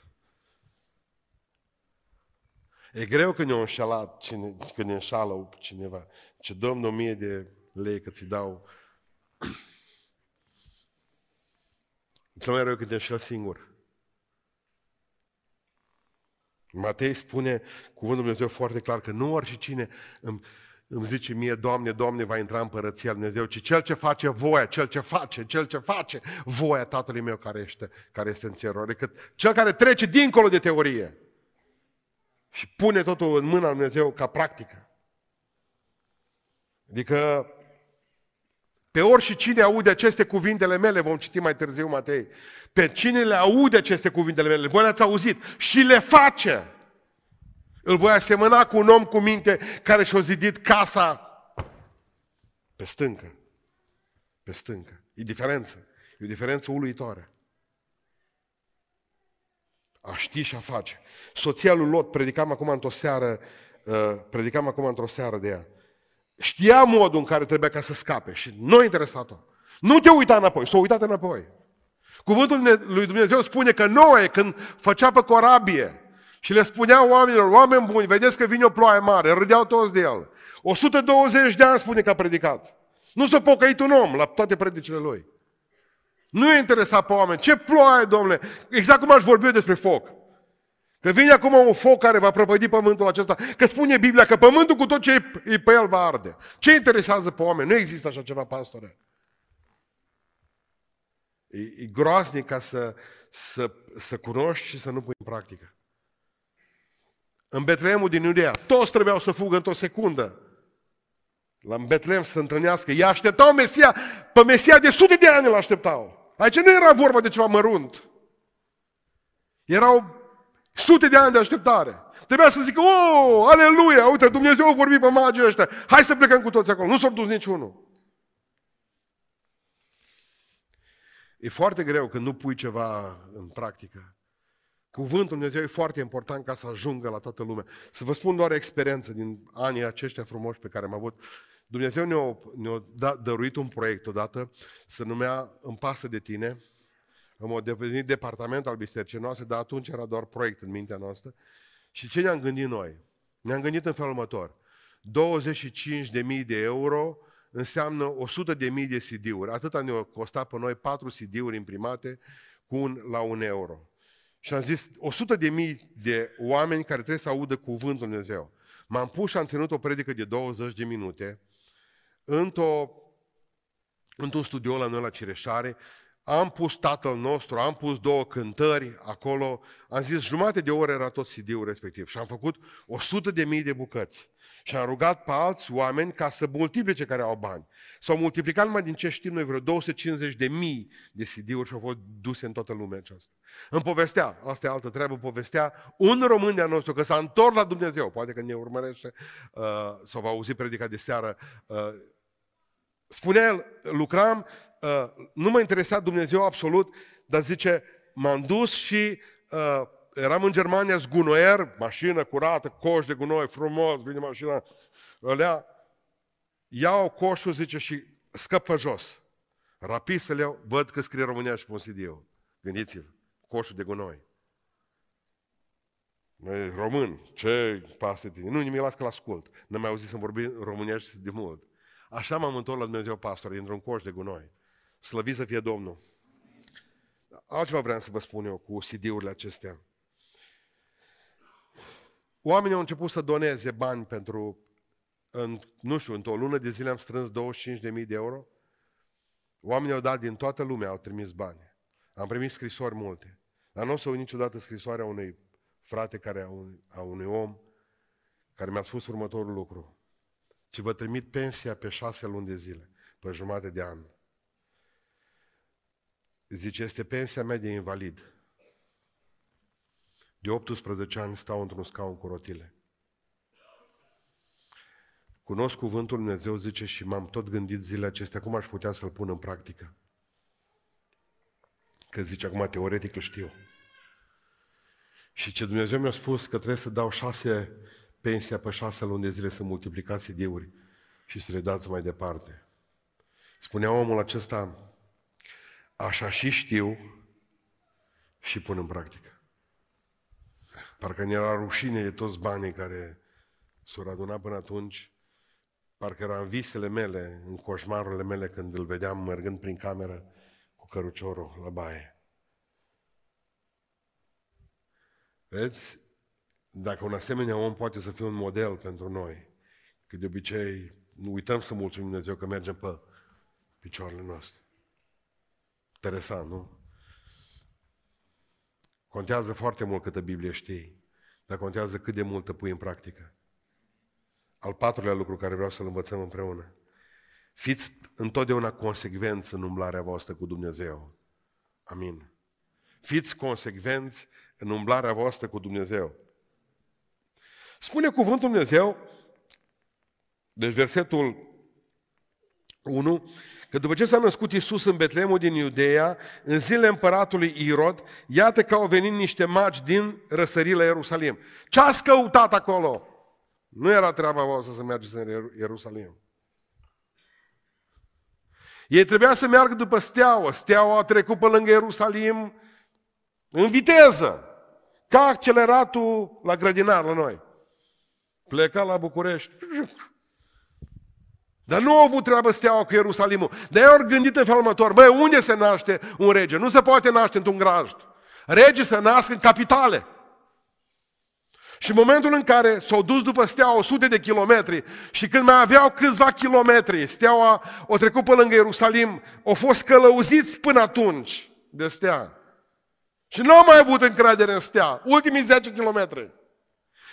E greu când ne-a înșelat, cine, când ne înșală cineva. Ce Domnul, mie de lei că ți dau. Cel mai rău când te înșel singur. Matei spune cuvântul Dumnezeu foarte clar că nu orice cine îmi, îmi zice mie, Doamne, Doamne, va intra în împărăția lui Dumnezeu, ci cel ce face voia, cel ce face, cel ce face voia Tatălui meu care este, care este în țerori, cât cel care trece dincolo de teorie. Și pune totul în mâna lui Dumnezeu ca practică. Adică, pe orice cine aude aceste cuvintele mele, vom citi mai târziu Matei, pe cine le aude aceste cuvintele mele, voi le-ați auzit, și le face. Îl voi asemăna cu un om cu minte care și-a zidit casa pe stâncă. Pe stâncă. E diferență. E o diferență uluitoare. A ști și a face. Soția lui Lot, predicam acum într-o seară, uh, predicam acum într-o seară de ea. Știa modul în care trebuia ca să scape și nu a interesat-o. Nu te uita înapoi, s-a uitat înapoi. Cuvântul lui Dumnezeu spune că Noe, când făcea pe corabie și le spunea oamenilor, oameni buni, vedeți că vine o ploaie mare, râdeau toți de el. o sută douăzeci de ani spune că a predicat. Nu s-a pocăit un om la toate predicile lui. Nu e interesat pe oameni. Ce ploaie, domnule! Exact cum aș vorbi eu despre foc. Că vine acum un foc care va prăpădi pământul acesta. Că spune Biblia că pământul cu tot ce e pe el va arde. Ce interesează pe oameni? Nu există așa ceva, pastore. E, e groaznic ca să, să, să cunoști și să nu pui în practică. În Betlemul din Iudea, toți trebuiau să fugă într-o secundă. La Betlem să se întâlnească. Ei așteptau Mesia, pe Mesia de sute de ani îl așteptau. Aici nu era vorba de ceva mărunt. Erau sute de ani de așteptare. Trebuia să zică, o, aleluia, uite, Dumnezeu a vorbit pe magii ăștia. Hai să plecăm cu toți acolo. Nu s-a dus niciunul. E foarte greu când nu pui ceva în practică. Cuvântul Dumnezeu e foarte important ca să ajungă la toată lumea. Să vă spun doar o experiență din anii aceștia frumoși pe care am avut. Dumnezeu ne-a, ne-a dăruit un proiect odată, se numea Îmi pasă de tine. Am devenit departament al bisericii noastre, dar atunci era doar proiect în mintea noastră. Și ce ne-am gândit noi? Ne-am gândit în felul următor. douăzeci și cinci de mii de euro înseamnă o sută de mii de C D-uri. Atâta ne-a costat pe noi patru C D-uri imprimate cu un, la un euro. Și am zis, o sută de mii de oameni care trebuie să audă cuvântul Dumnezeu. M-am pus și am ținut o predică de douăzeci de minute într-o, într-un studio la noi la Cireșare. Am pus Tatăl nostru, am pus două cântări acolo. Am zis, jumate de oră era tot C D-ul respectiv. Și am făcut o sută de mii de bucăți. Și am rugat pe alți oameni ca să multiplice care au bani. S-au multiplicat numai din ce știm noi vreo două sute cincizeci de mii de C D-uri și au fost duse în toată lumea aceasta. Îmi povestea, asta e altă treabă, îmi povestea un român de-a nostru că s-a întors la Dumnezeu. Poate că ne urmărește uh, sau va auzi predica de seară. Uh, spunea el, lucram, uh, nu mă interesa Dumnezeu absolut, dar zice, m-am dus și... Uh, Eram în Germania, zgunoier, mașină curată, coș de gunoi, frumos, vine mașina ălea. Iau coșul, zice, și scăp pe jos. Rapid să le iau, văd că scrie România și pun C D-ul. Gândiți-vă, coșul de gunoi. Noi român, ce pasă tine? Nu, nimic, las că l-ascult. N-am mai auzit să-mi vorbim românești de mult. Așa m-am întors la Dumnezeu, pastor, dintr-un coș de gunoi. Slăvit să fie Domnul. Altceva vreau să vă spun eu cu C D-urile acestea. Oamenii au început să doneze bani pentru, în, nu știu, într-o lună de zile am strâns douăzeci și cinci de mii de euro. Oamenii au dat din toată lumea, au trimis bani. Am primit scrisori multe. Dar nu o să uit niciodată scrisoarea unui frate, care, a unui om, care mi-a spus următorul lucru. Ci vă trimit pensia pe șase luni de zile, pe jumate de an. Zice, este pensia mea de invalid. De optsprezece ani stau într-un scaun cu rotile. Cunosc cuvântul Dumnezeu, zice, și m-am tot gândit zilele acestea, cum aș putea să-l pun în practică? Că zice, acum teoretic îl știu. Și ce Dumnezeu mi-a spus, că trebuie să dau șase pensia pe șase luni de zile, să multiplicați C D-uri și să le dați mai departe. Spunea omul acesta, așa și știu și pun în practică. Parcă ne era rușine de toți banii care s-au adunat până atunci. Parcă era în visele mele, în coșmarurile mele, când îl vedeam mergând prin cameră cu căruciorul la baie. Vedeți? Dacă un asemenea om poate să fie un model pentru noi, că de obicei nu uităm să mulțumim Dumnezeu că mergem pe picioarele noastre. Interesant, nu? Contează foarte mult câtă Biblie știi, dar contează cât de mult te pui în practică. Al patrulea lucru care vreau să-l învățăm împreună. Fiți întotdeauna consecvenți în umblarea voastră cu Dumnezeu. Amin. Fiți consecvenți în umblarea voastră cu Dumnezeu. Spune cuvântul Dumnezeu, deci versetul unu, că după ce s-a născut Iisus în Betlemul din Iudea, în zilele împăratului Irod, iată că au venit niște magi din răsărit la Ierusalim. Ce ați căutat acolo? Nu era treaba voastră să mergeți în Ierusalim. Ei trebuia să meargă după steaua. Steaua a trecut pe lângă Ierusalim în viteză, ca acceleratul la grădinar la noi. Pleca la București. Dar nu au avut treabă steaua cu Ierusalimul. De-aia au gândit în felul următor: băi, unde se naște un rege? Nu se poate naște într-un grajd. Rege se nasc în capitale. Și în momentul în care s-au dus după steaua o sută de kilometri și când mai aveau câțiva kilometri, steaua o trecut pe lângă Ierusalim, au fost călăuziți până atunci de stea. Și nu au mai avut încredere în stea. Ultimii zece kilometri.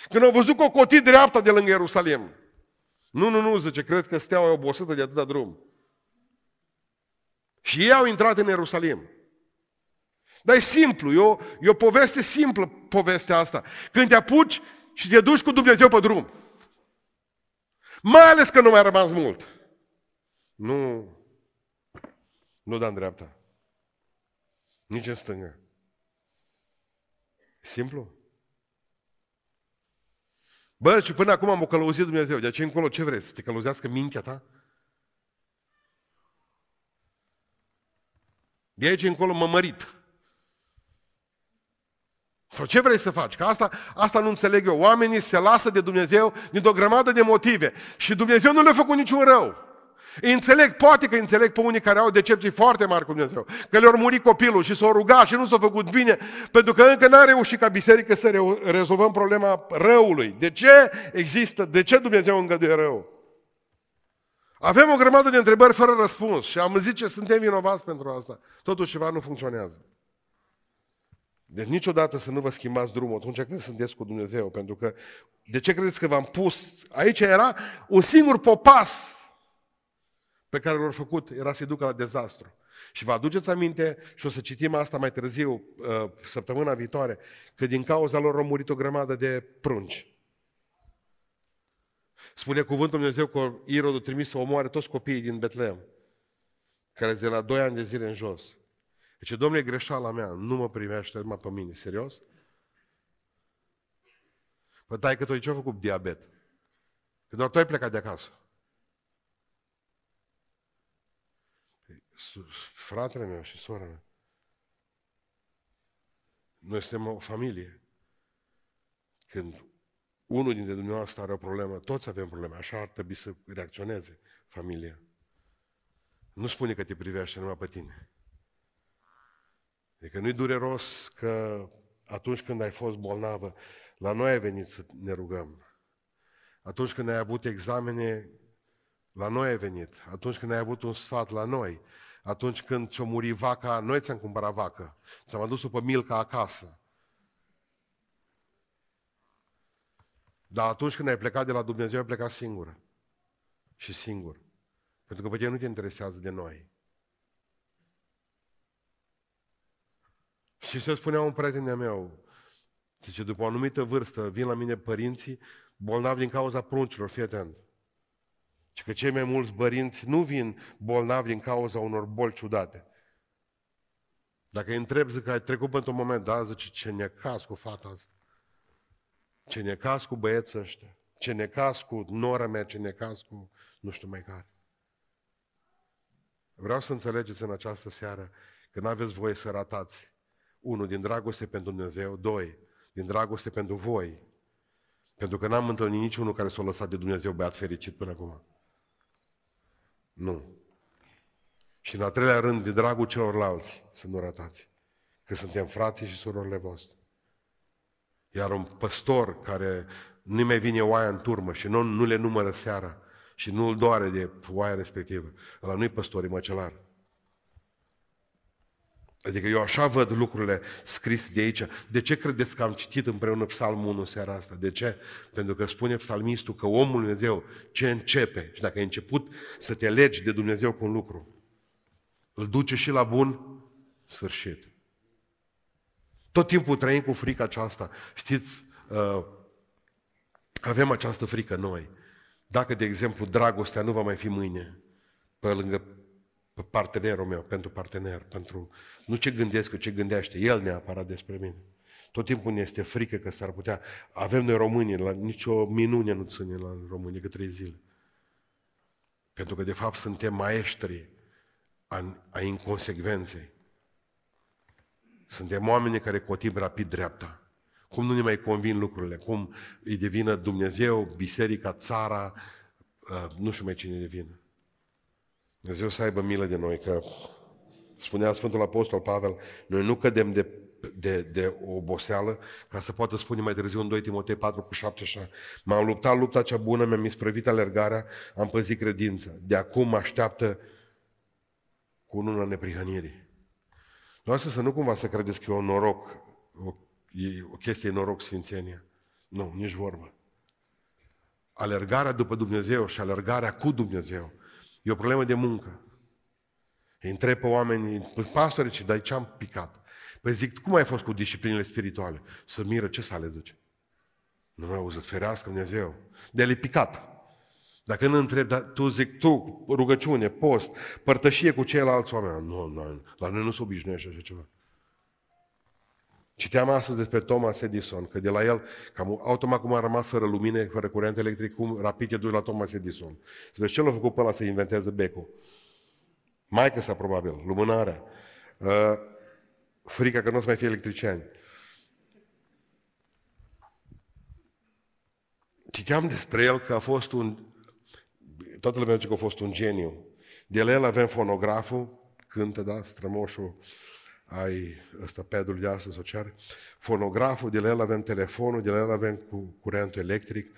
Când au văzut că o cotit dreapta de lângă Ierusalim. Nu, nu, nu, zice, cred că steaua e obosită de atâta drum. Și ei au intrat în Ierusalim. Dar e simplu, e o, e o poveste simplă, povestea asta. Când te apuci și te duci cu Dumnezeu pe drum. Mai ales că nu mai a rămas mult. Nu, nu da în dreapta. Nici în stânga. Simplu. Bă, și până acum am o călăuzit Dumnezeu. De aceea încolo ce vrei? Să te călăuzească mintea ta? De aici încolo mă mărit. Sau ce vrei să faci? Că asta, asta nu înțeleg eu. Oamenii se lasă de Dumnezeu din o grămadă de motive. Și Dumnezeu nu le-a făcut niciun rău. Îi înțeleg, poate că înțeleg pe unii care au decepții foarte mari cu Dumnezeu. Că le-au murit copilul și s-au rugat și nu s-au făcut bine. Pentru că încă n-a reușit ca biserică să reu- rezolvăm problema răului. De ce există? De ce Dumnezeu îngăduie rău? Avem o grămadă de întrebări fără răspuns. Și am zis că suntem vinovați pentru asta. Totuși ceva nu funcționează. Deci niciodată să nu vă schimbați drumul atunci când sunteți cu Dumnezeu. Pentru că, de ce credeți că v-am pus? Aici era un singur popas pe care l-au făcut, era să-i ducă la dezastru. Și vă aduceți aminte, și o să citim asta mai târziu, săptămâna viitoare, că din cauza lor au murit o grămadă de prunci. Spune cuvântul Dumnezeu că Irod a trimis să omoare toți copiii din Betlem, care de la doi ani de zile în jos. Deci, Domnule, e greșeala mea, nu mă primește numai pe mine, serios? Păi, taică-toi, ce-a făcut diabet? Că doar tu ai plecat de acasă. Fratele meu și sora mea, noi suntem o familie. Când unul dintre dumneavoastră are o problemă, toți avem probleme, așa ar trebui să reacționeze familia. Nu spune că te privește numai pe tine. Adică nu-i dureros că atunci când ai fost bolnavă, la noi ai venit să ne rugăm. Atunci când ai avut examene, la noi ai venit. Atunci când ai avut un sfat, la noi. Atunci când ți-o muri vaca, noi ți-am cumpărat vacă. Ți-am adus-o pe Milca acasă. Dar atunci când ai plecat de la Dumnezeu, ai plecat singură. Și singur. Pentru că pe tine nu te interesează de noi. Și se spunea un prieten de-a meu, zice, după o anumită vârstă vin la mine părinții bolnavi din cauza pruncilor, fii atent. Și că cei mai mulți părinți nu vin bolnavi din cauza unor boli ciudate. Dacă îi întreb, zic că ai trecut pentru un moment, da, zice, ce necaz cu fata asta, ce necaz cu băieții ăștia, ce necaz cu nora mea, ce necaz cu nu știu mai care. Vreau să înțelegeți în această seară că n-aveți voie să ratați. Unu, din dragoste pentru Dumnezeu. Doi, din dragoste pentru voi. Pentru că n-am întâlnit niciunul care s-a lăsat de Dumnezeu băiat fericit până acum. Nu. Și în al treilea rând, din dragul celorlalți să nu ratați. Că suntem frații și surorile voastre. Iar un păstor care nu mai vine oaia în turmă și nu, nu le numără seara și nu îl doare de oaia respectivă, ăla nu-i păstor, e măcelar. Adică eu așa văd lucrurile scrise de aici. De ce credeți că am citit împreună Psalmul unu seara asta? De ce? Pentru că spune psalmistul că omul Dumnezeu ce începe, și dacă ai început să te legi de Dumnezeu cu un lucru, îl duce și la bun sfârșit. Tot timpul trăim cu frica aceasta. Știți, Avem această frică noi. Dacă, de exemplu, dragostea nu va mai fi mâine pe lângă partenerul meu, pentru partener, pentru... nu ce gândesc eu, ce gândește el neapărat despre mine. Tot timpul ne este frică că s-ar putea... Avem noi românii, la nicio minune nu ține la români, decât trei zile. Pentru că, de fapt, suntem maestri a inconsecvenței. Suntem oameni care cotim rapid dreapta. Cum nu ne mai convin lucrurile, cum îi devină Dumnezeu, biserica, țara, nu știu mai cine devină. Dumnezeu să aibă milă de noi, că spunea Sfântul Apostol Pavel, noi nu cădem de, de, de oboseală, ca să poată spune mai târziu în doi Timotei patru cu șapte, așa, m-am luptat lupta cea bună, mi-am isprăvit alergarea, am păzit credința. De acum așteaptă cununa neprihănirii. Dumneavoastră să nu cumva să credeți că e un noroc, o, e o chestie noroc sfințenia. Nu, nici vorbă. Alergarea după Dumnezeu și alergarea cu Dumnezeu e o problemă de muncă. Îi întreb pe oameni, pastore, ce, dar ce am picat? Păi zic, cum ai fost cu disciplinele spirituale? Să miră, ce sale duce? Nu mai auzit, ferească Dumnezeu. De le picat. Dacă nu întreb, dar tu zic, tu, rugăciune, post, părtășie cu ceilalți oameni. Nu, nu, la noi nu se obișnuiește așa ceva. Citeam astăzi despre Thomas Edison, că de la el, cam automat cum a rămas fără lumine, fără curent electric, cum rapid te duci la Thomas Edison. Să vezi ce l-a făcut până la să inventeze becul. Maică sa probabil, lumânarea. Uh, frica că nu o să mai fie electricieni. Citeam despre el că a fost un... Toată lumea zice că a fost un geniu. De la el avem fonograful, cântă, da, strămoșul, ai ăsta pedul de astăzi, o ceară. Fonograful, de la el avem telefonul, de la el avem cu curentul electric,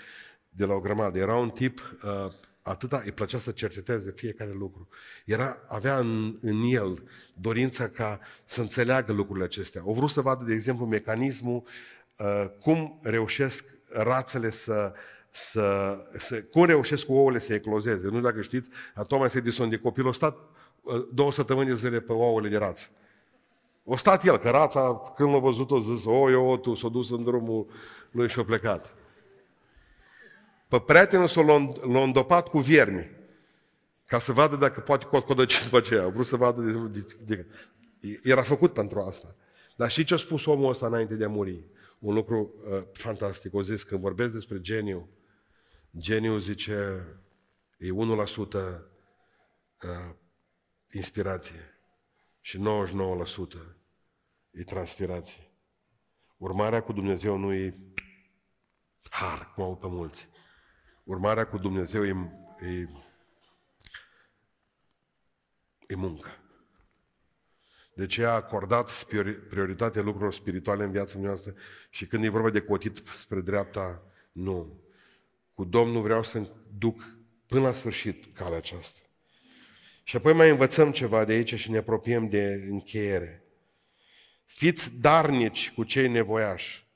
de la o grămadă. Era un tip, uh, atâta îi plăcea să cerceteze fiecare lucru. Era, avea în, în el dorința ca să înțeleagă lucrurile acestea. O vrut să vadă, de exemplu, mecanismul, uh, cum reușesc rațele să... Să, să, cum reușesc cu ouăle să eclozeze. Nu dacă știți, Thomas Edison de copil a stat două săptămâni de zile pe ouăle de rață. O stat el, că rața, când l-a văzut, o zis, o, eu, tu, s-a dus în drumul lui și a plecat. Pe prietenul s-a l-a îndopat cu viermi, ca să vadă dacă poate codăci după aceea. A vrut să vadă de, de, de, era făcut pentru asta. Dar și ce a spus omul ăsta înainte de a muri? Un lucru uh, fantastic. O zis, când vorbesc despre geniu, geniu, zice, e unu la sută uh, inspirație și nouăzeci și nouă la sută e transpirație. Urmarea cu Dumnezeu nu e har, cum au pe mulți. Urmarea cu Dumnezeu e, e, e muncă. De ce acordați prioritate lucrurilor spirituale în viața noastră și când e vorba de cotit spre dreapta, nu. Cu Domnul vreau să duc până la sfârșit calea aceasta. Și apoi mai învățăm ceva de aici și ne apropiem de încheiere. Fiți darnici cu cei nevoiași.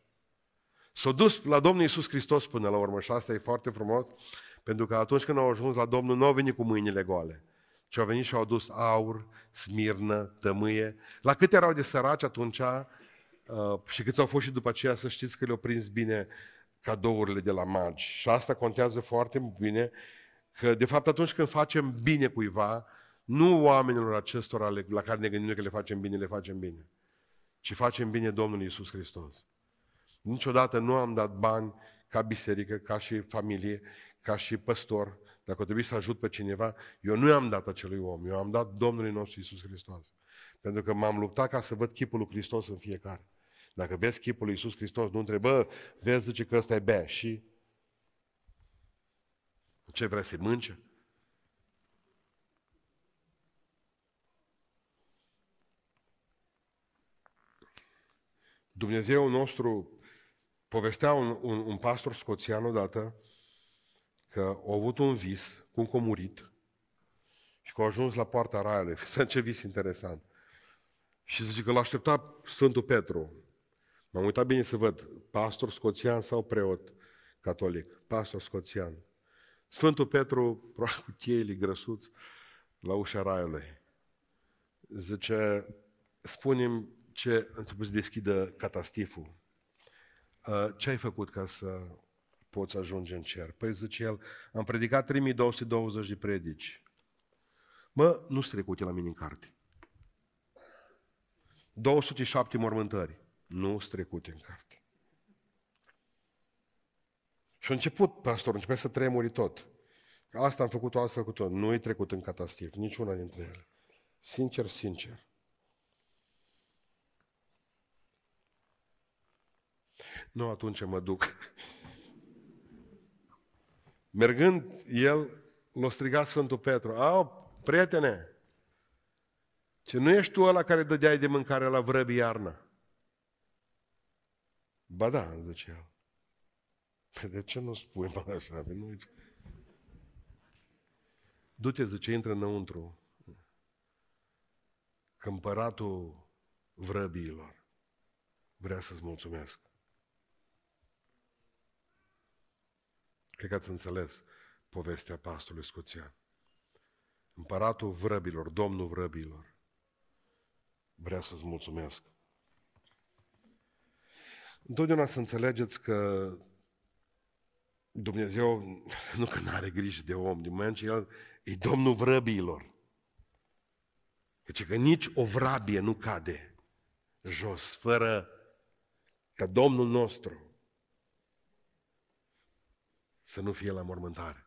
S-a dus la Domnul Iisus Hristos până la urmă și asta e foarte frumos, pentru că atunci când au ajuns la Domnul, nu au venit cu mâinile goale. Și au venit și au adus aur, smirnă, tămâie. La cât erau de săraci atunci uh, și câți au fost și după aceea, să știți că le-au prins bine cadourile de la magi. Și asta contează foarte bine, că de fapt atunci când facem bine cuiva, nu oamenilor acestora la care ne gândim că le facem bine, le facem bine, ci facem bine Domnului Iisus Hristos. Niciodată nu am dat bani ca biserică, ca și familie, ca și păstor. Dacă o trebuie să ajut pe cineva, eu nu i-am dat acelui om, eu am dat Domnului nostru Iisus Hristos. Pentru că m-am luptat ca să văd chipul lui Hristos în fiecare. Dacă vezi chipul lui Iisus Hristos, nu întrebă, vezi, zice că ăsta e bea și... Ce vrea să-i mânce? Dumnezeu nostru, povestea un, un, un pastor scoțian odată, că au avut un vis, cum că a murit și că a ajuns la poarta raiului. Ce vis interesant! Și zice că l-a așteptat Sfântul Petru. M-am uitat bine să văd, pastor scoțian sau preot catolic? Pastor scoțian. Sfântul Petru, cu cheile grăsuți, la ușa raiului. Zice, spune-mi ce, început să deschidă catastiful. Ce ai făcut ca să poți ajunge în cer. Păi zice el, am predicat trei mii două sute douăzeci de predici. Mă, nu se trecut la mine în carte. două sute șapte mormântări. Nu se trecut în carte. Și a început, pastorul, începea să tremuri tot. Asta am făcut-o, asta am făcut-o. Nu e trecut în catastrof, niciuna dintre ele. Sincer, sincer. Nu, atunci mă duc. Mergând, el l-a strigat Sfântul Petru. Au, prietene, ce nu ești tu ăla care dădeai de mâncare la vrăbi iarna? Ba da, îmi zice el. Păi de ce nu spui, mă, așa? Nu... Du-te, zice, intră înăuntru. Că împăratul vrăbiilor vrea să-ți mulțumesc. Cred că ați înțeles povestea pastorului scoțian. Împăratul vrăbilor, domnul vrăbilor, vrea să-ți mulțumesc. Întotdeauna să înțelegeți că Dumnezeu nu că n-are grijă de om, din moment ce El e domnul vrăbilor. Deci că nici o vrabie nu cade jos, fără ca Domnul nostru să nu fie la mormântare.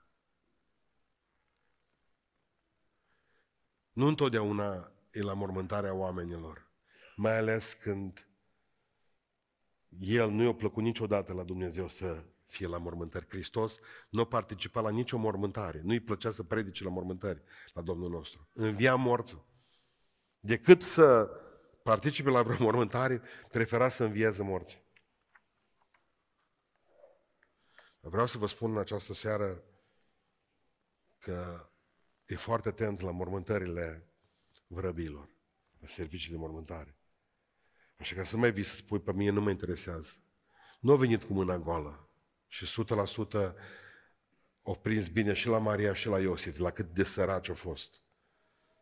Nu întotdeauna e la mormântarea oamenilor, mai ales când el nu i-a plăcut niciodată la Dumnezeu să fie la mormântări. Hristos nu a participat la nicio mormântare, nu-i plăcea să predice la mormântări la Domnul nostru. Învia morță. Decât să participe la vreo mormântare, prefera să învieze morții. Vreau să vă spun în această seară că e foarte atent la mormântările vrăbiilor, la servicii de mormântare. Așa că să mai vii să spui, pe mine nu mă interesează. Nu a venit cu mâna goală și o sută la sută o prins bine și la Maria și la Iosif, la cât de săraci au fost,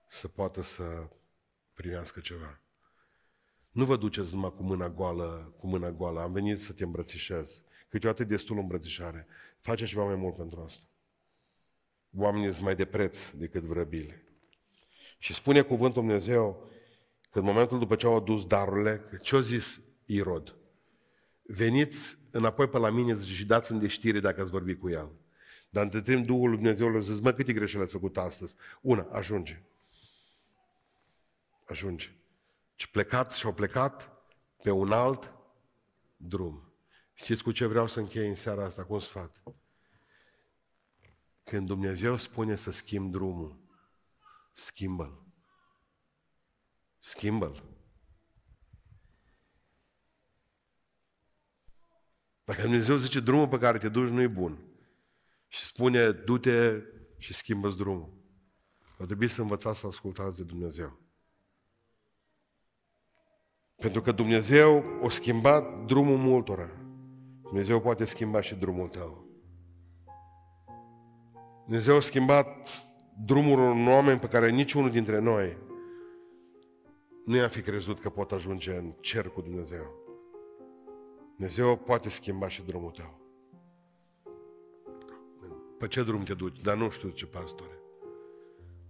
să poată să primească ceva. Nu vă duceți numai cu mâna goală, cu mâna goală, am venit să te îmbrățișez. Câteodată e destul îmbrățișare. Face ceva mai mult pentru asta. Oamenii sunt mai de preț decât vrăbile. Și spune cuvântul Dumnezeu că în momentul după ce au adus darurile, ce-a zis Irod? Veniți înapoi pe la mine, zice, și dați-mi de știre dacă ați vorbit cu el. Dar între timp Duhul lui Dumnezeu le-a zis, mă, câte greșeli ați făcut astăzi? Una, ajunge. Ajunge. Și plecați și-au plecat pe un alt drum. Știți cu ce vreau să închei în seara asta, cu un sfat? Când Dumnezeu spune să schimbi drumul, schimbă-l. Schimbă-l. Dacă Dumnezeu zice drumul pe care te duci nu e bun și spune du-te și schimbă-ți drumul, va trebui să învățați să ascultați de Dumnezeu. Pentru că Dumnezeu a schimbat drumul multora. Dumnezeu poate schimba și drumul tău. Dumnezeu a schimbat drumul unui oameni pe care niciunul dintre noi nu i-am fi crezut că pot ajunge în cer cu Dumnezeu. Dumnezeu poate schimba și drumul tău. Pe ce drum te duci? Dar nu știu, ce pastore.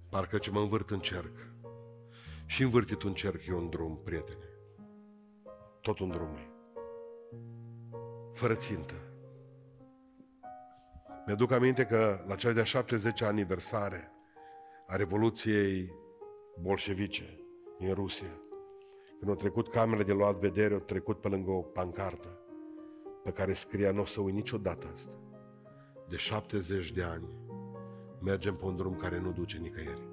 Parcă ce mă învârt în cerc. Și învârtit un cerc e un drum, prietene. Tot un drum e. Fără țintă. Mi-aduc aminte că la cea de-a șaptezecea aniversare a Revoluției Bolșevice în Rusia, când au trecut camerele de luat vedere, au trecut pe lângă o pancartă pe care scria, nu o să uit niciodată asta, de șaptezeci de ani mergem pe un drum care nu duce nicăieri.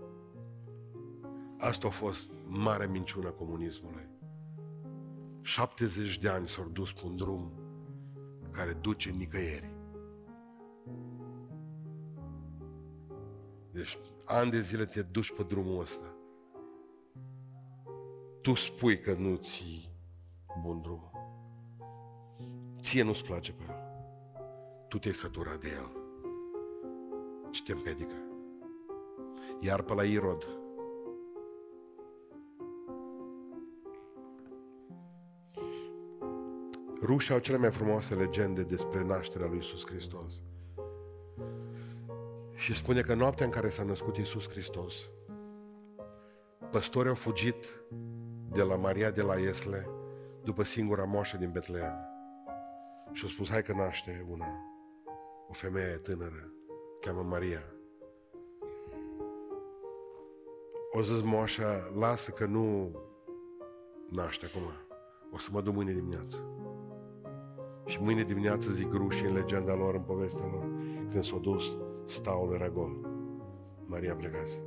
Asta a fost marea minciună comunismului. șaptezeci de ani s-au dus pe un drum care duce nicăieri. Deci, ani de zile te duci pe drumul ăsta. Tu spui că nu ții bun drum. Ție nu-ți place pe el. Tu te-ai săturat de el. Și te împedică. Iar pe la Irod. Rușii au cele mai frumoase legende despre nașterea lui Iisus Hristos. Și spune că noaptea în care s-a născut Iisus Hristos, păstorii au fugit de la Maria de la Iesle după singura moașă din Betlem. Și au spus, hai că naște una, o femeie tânără, cheamă Maria. O zis moașa, lasă că nu naște acum, o să mă duc mâine dimineață. Și mâine dimineață, zic rușii în legenda lor, în povestea lor, când s-au dus, staul era gol. Maria plecase.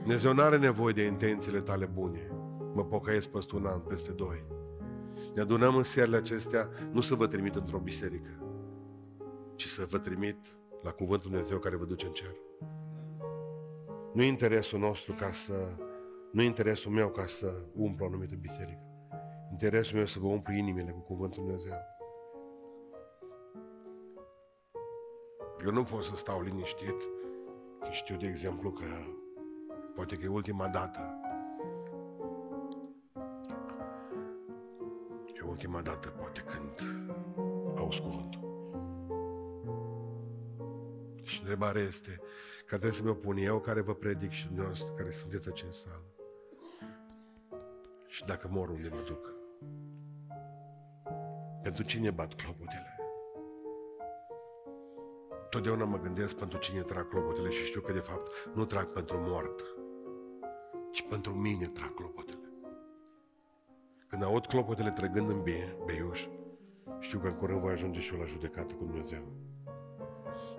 Dumnezeu n-are nevoie de intențiile tale bune. Mă pocăiesc peste un an, peste doi. Ne adunăm în serile acestea, nu să vă trimit într-o biserică, ci să vă trimit la Cuvântul Dumnezeu care vă duce în cer. Nu-i interesul nostru ca să... Nu-i interesul meu ca să umplu o anumită biserică. Interesul meu e să vă umplu inimile cu Cuvântul Dumnezeu. Eu nu pot să stau liniștit, că știu, de exemplu, că poate că e ultima dată. E ultima dată, poate, când auzi cuvântul. Și întrebarea este, că trebuie să mi-o pun eu care vă predic și dumneavoastră care sunteți aici în sală. Și dacă mor, unde mă duc? Pentru cine bat clopotele? Totdeauna mă gândesc pentru cine trag clopotele și știu că, de fapt, nu trag pentru moarte, ci pentru mine trag clopotele. Când aud clopotele trăgând în Beiuș, știu că în curând voi ajunge și eu la judecată cu Dumnezeu.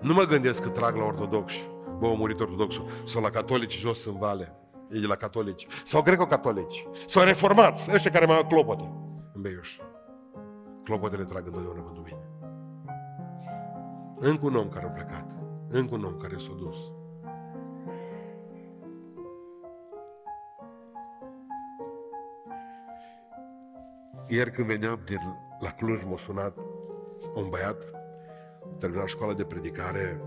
Nu mă gândesc că trag la ortodoxi, bă, au murit ortodoxul, sau la catolici jos în vale, ei de la catolici, sau greco-catolici, sau reformați, ăștia care mai au clopote în Beiuș. Clopotele trag întotdeauna pentru mine. Încă un om care a plecat, încă un om care s-a dus. Ieri când veneam din la Cluj, m-a sunat un băiat, a terminat școala de predicare,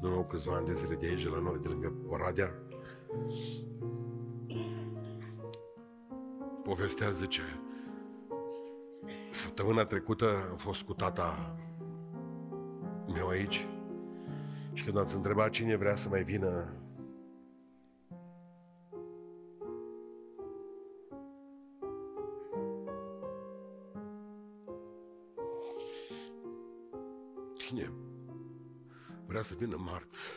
nu au câțiva ani de zile de aici, de la noi, de lângă Oradea. Povestea, zice, săptămâna trecută am fost cu tata meu aici și când ați întrebat cine vrea să mai vină, cine vrea să vină marți,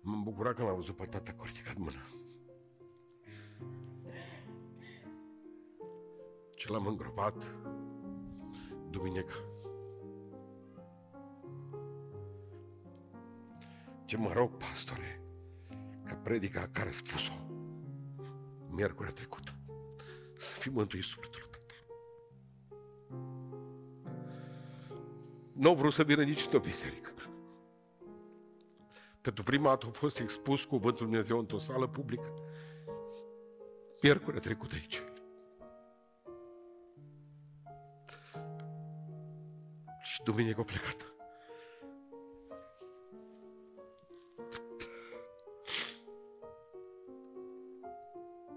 m-am bucurat că l-am văzut pe tata că a ridicat mâna. Ce l-am îngropat duminica. Ce mă rog, pastore, că predica care a spus-o miercurea trecută să fii mântuit sufletul tău. Nu au vrut să vină nici într-o biserică. Pentru prima dată a fost expus Cuvântul Dumnezeu într-o sală publică miercurea trecută aici. Și duminică a plecat.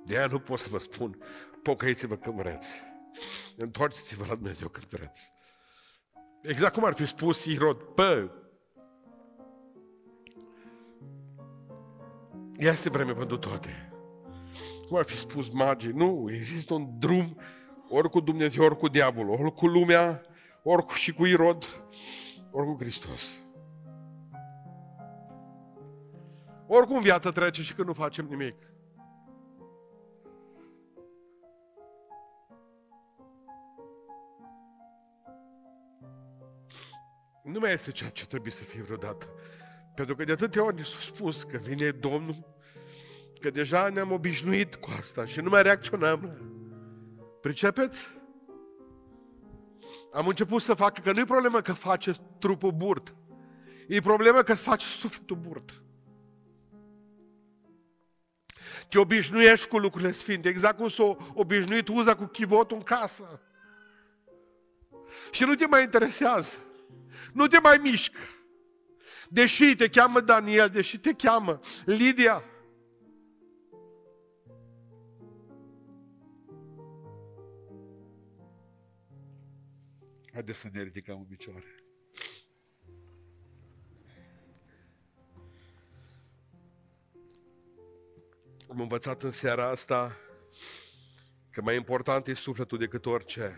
De aia nu pot să vă spun, pocăiți-vă când vreți. Întoarceți-vă la Dumnezeu când vreți. Exact cum ar fi spus Irod, bă, este vreme pentru toate. Cum ar fi spus magii, nu, există un drum, ori cu Dumnezeu, ori cu diavolul, ori cu lumea, ori și cu Irod, ori cu Hristos. Oricum viața trece și când nu facem nimic. Nu mai este ceea ce trebuie să fie vreodată. Pentru că de atâtea ori ne s-a spus că vine Domnul, că deja ne-am obișnuit cu asta și nu mai reacționăm. Pricepeți? Am început să fac, că nu e problemă că face trupul burt. E problemă că îți face sufletul burt. Te obișnuiești cu lucrurile sfinte, exact cum s-a obișnuit Uza cu chivotul în casă. Și nu te mai interesează. Nu te mai mișcă. Deși te cheamă Daniel, deși te cheamă Lidia. Haideți să ne ridicăm în picioare. Am învățat în seara asta că mai important e sufletul decât orice.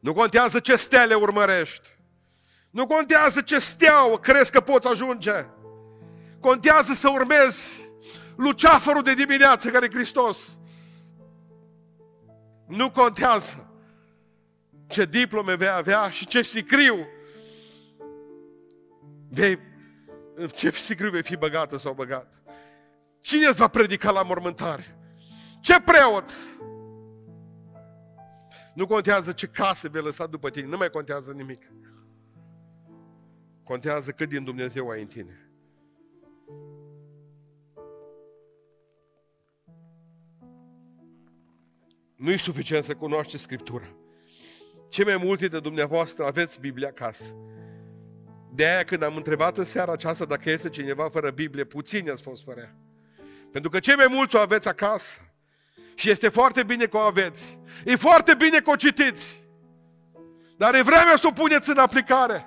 Nu contează ce stele urmărești. Nu contează ce steaua crezi că poți ajunge. Contează să urmezi luceafărul de dimineață care e Hristos. Nu contează ce diplome vei avea și ce sicriu vei, ce sicriu vei fi băgată sau băgat. Cine îți va predica la mormântare? Ce preoți? Nu contează ce case vei lăsa după tine, nu mai contează nimic. Contează cât din Dumnezeu ai în tine. Nu-i suficient să cunoaște Scriptura. Cei mai mulți de dumneavoastră aveți Biblia acasă. De aia când am întrebat în seara aceasta dacă este cineva fără Biblie, puțini ați fost fără ea. Pentru că cei mai mulți o aveți acasă. Și este foarte bine că o aveți. E foarte bine că o citiți. Dar e vremea să o puneți în aplicare.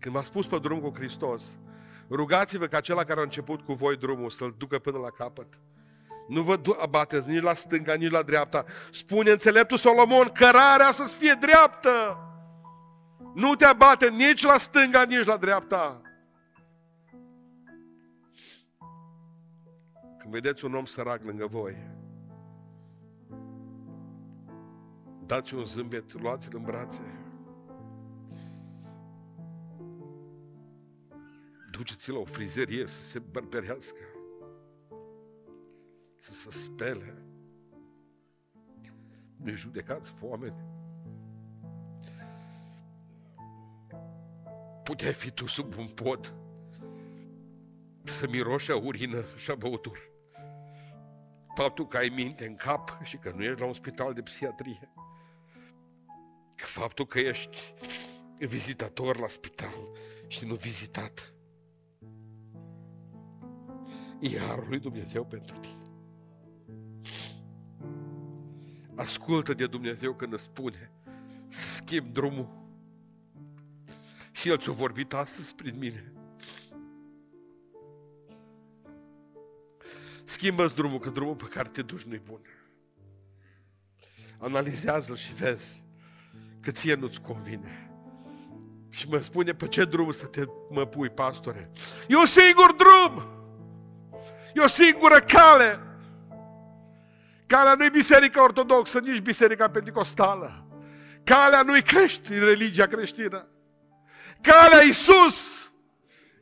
Când v-a spus pe drum cu Hristos, rugați-vă ca acela care a început cu voi drumul să-l ducă până la capăt. Nu vă abateți nici la stânga, nici la dreapta. Spune înțeleptul Solomon, cărarea să-ți fie dreaptă. Nu te abate nici la stânga, nici la dreapta. Când vedeți un om sărac lângă voi, dați un zâmbet, luați-l în brațe. Duceți-l la o frizerie să se bărberească, să se spele. Nu-i judecați pe oameni. Puteai fi tu sub un pod să miroși a urină și a băutură. Faptul că ai minte în cap și că nu ești la un spital de psihiatrie. Faptul că ești vizitator la spital și nu vizitat. E harul lui Dumnezeu pentru tine. Ascultă de Dumnezeu când îți spune să schimbi drumul. Și El ți-a vorbit astăzi prin mine. Schimbă-ți drumul, că drumul pe care te duci nu-i bun. Analizează-l și vezi că ție nu-ți convine. Și mă spune pe ce drum să te mă pui, pastore. E un singur drum! E o singură cale. Calea nu-i biserica ortodoxă, nici biserica pentecostală. Calea nu-i creștin, religia creștină. Calea Iisus.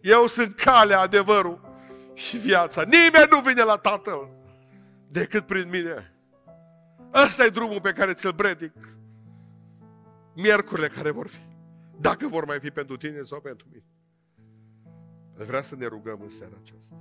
Eu sunt calea, adevărul și viața. Nimeni nu vine la Tatăl decât prin mine. Ăsta e drumul pe care ți-l predic. Miercurile care vor fi. Dacă vor mai fi pentru tine sau pentru mine. Vreau să ne rugăm în seara aceasta.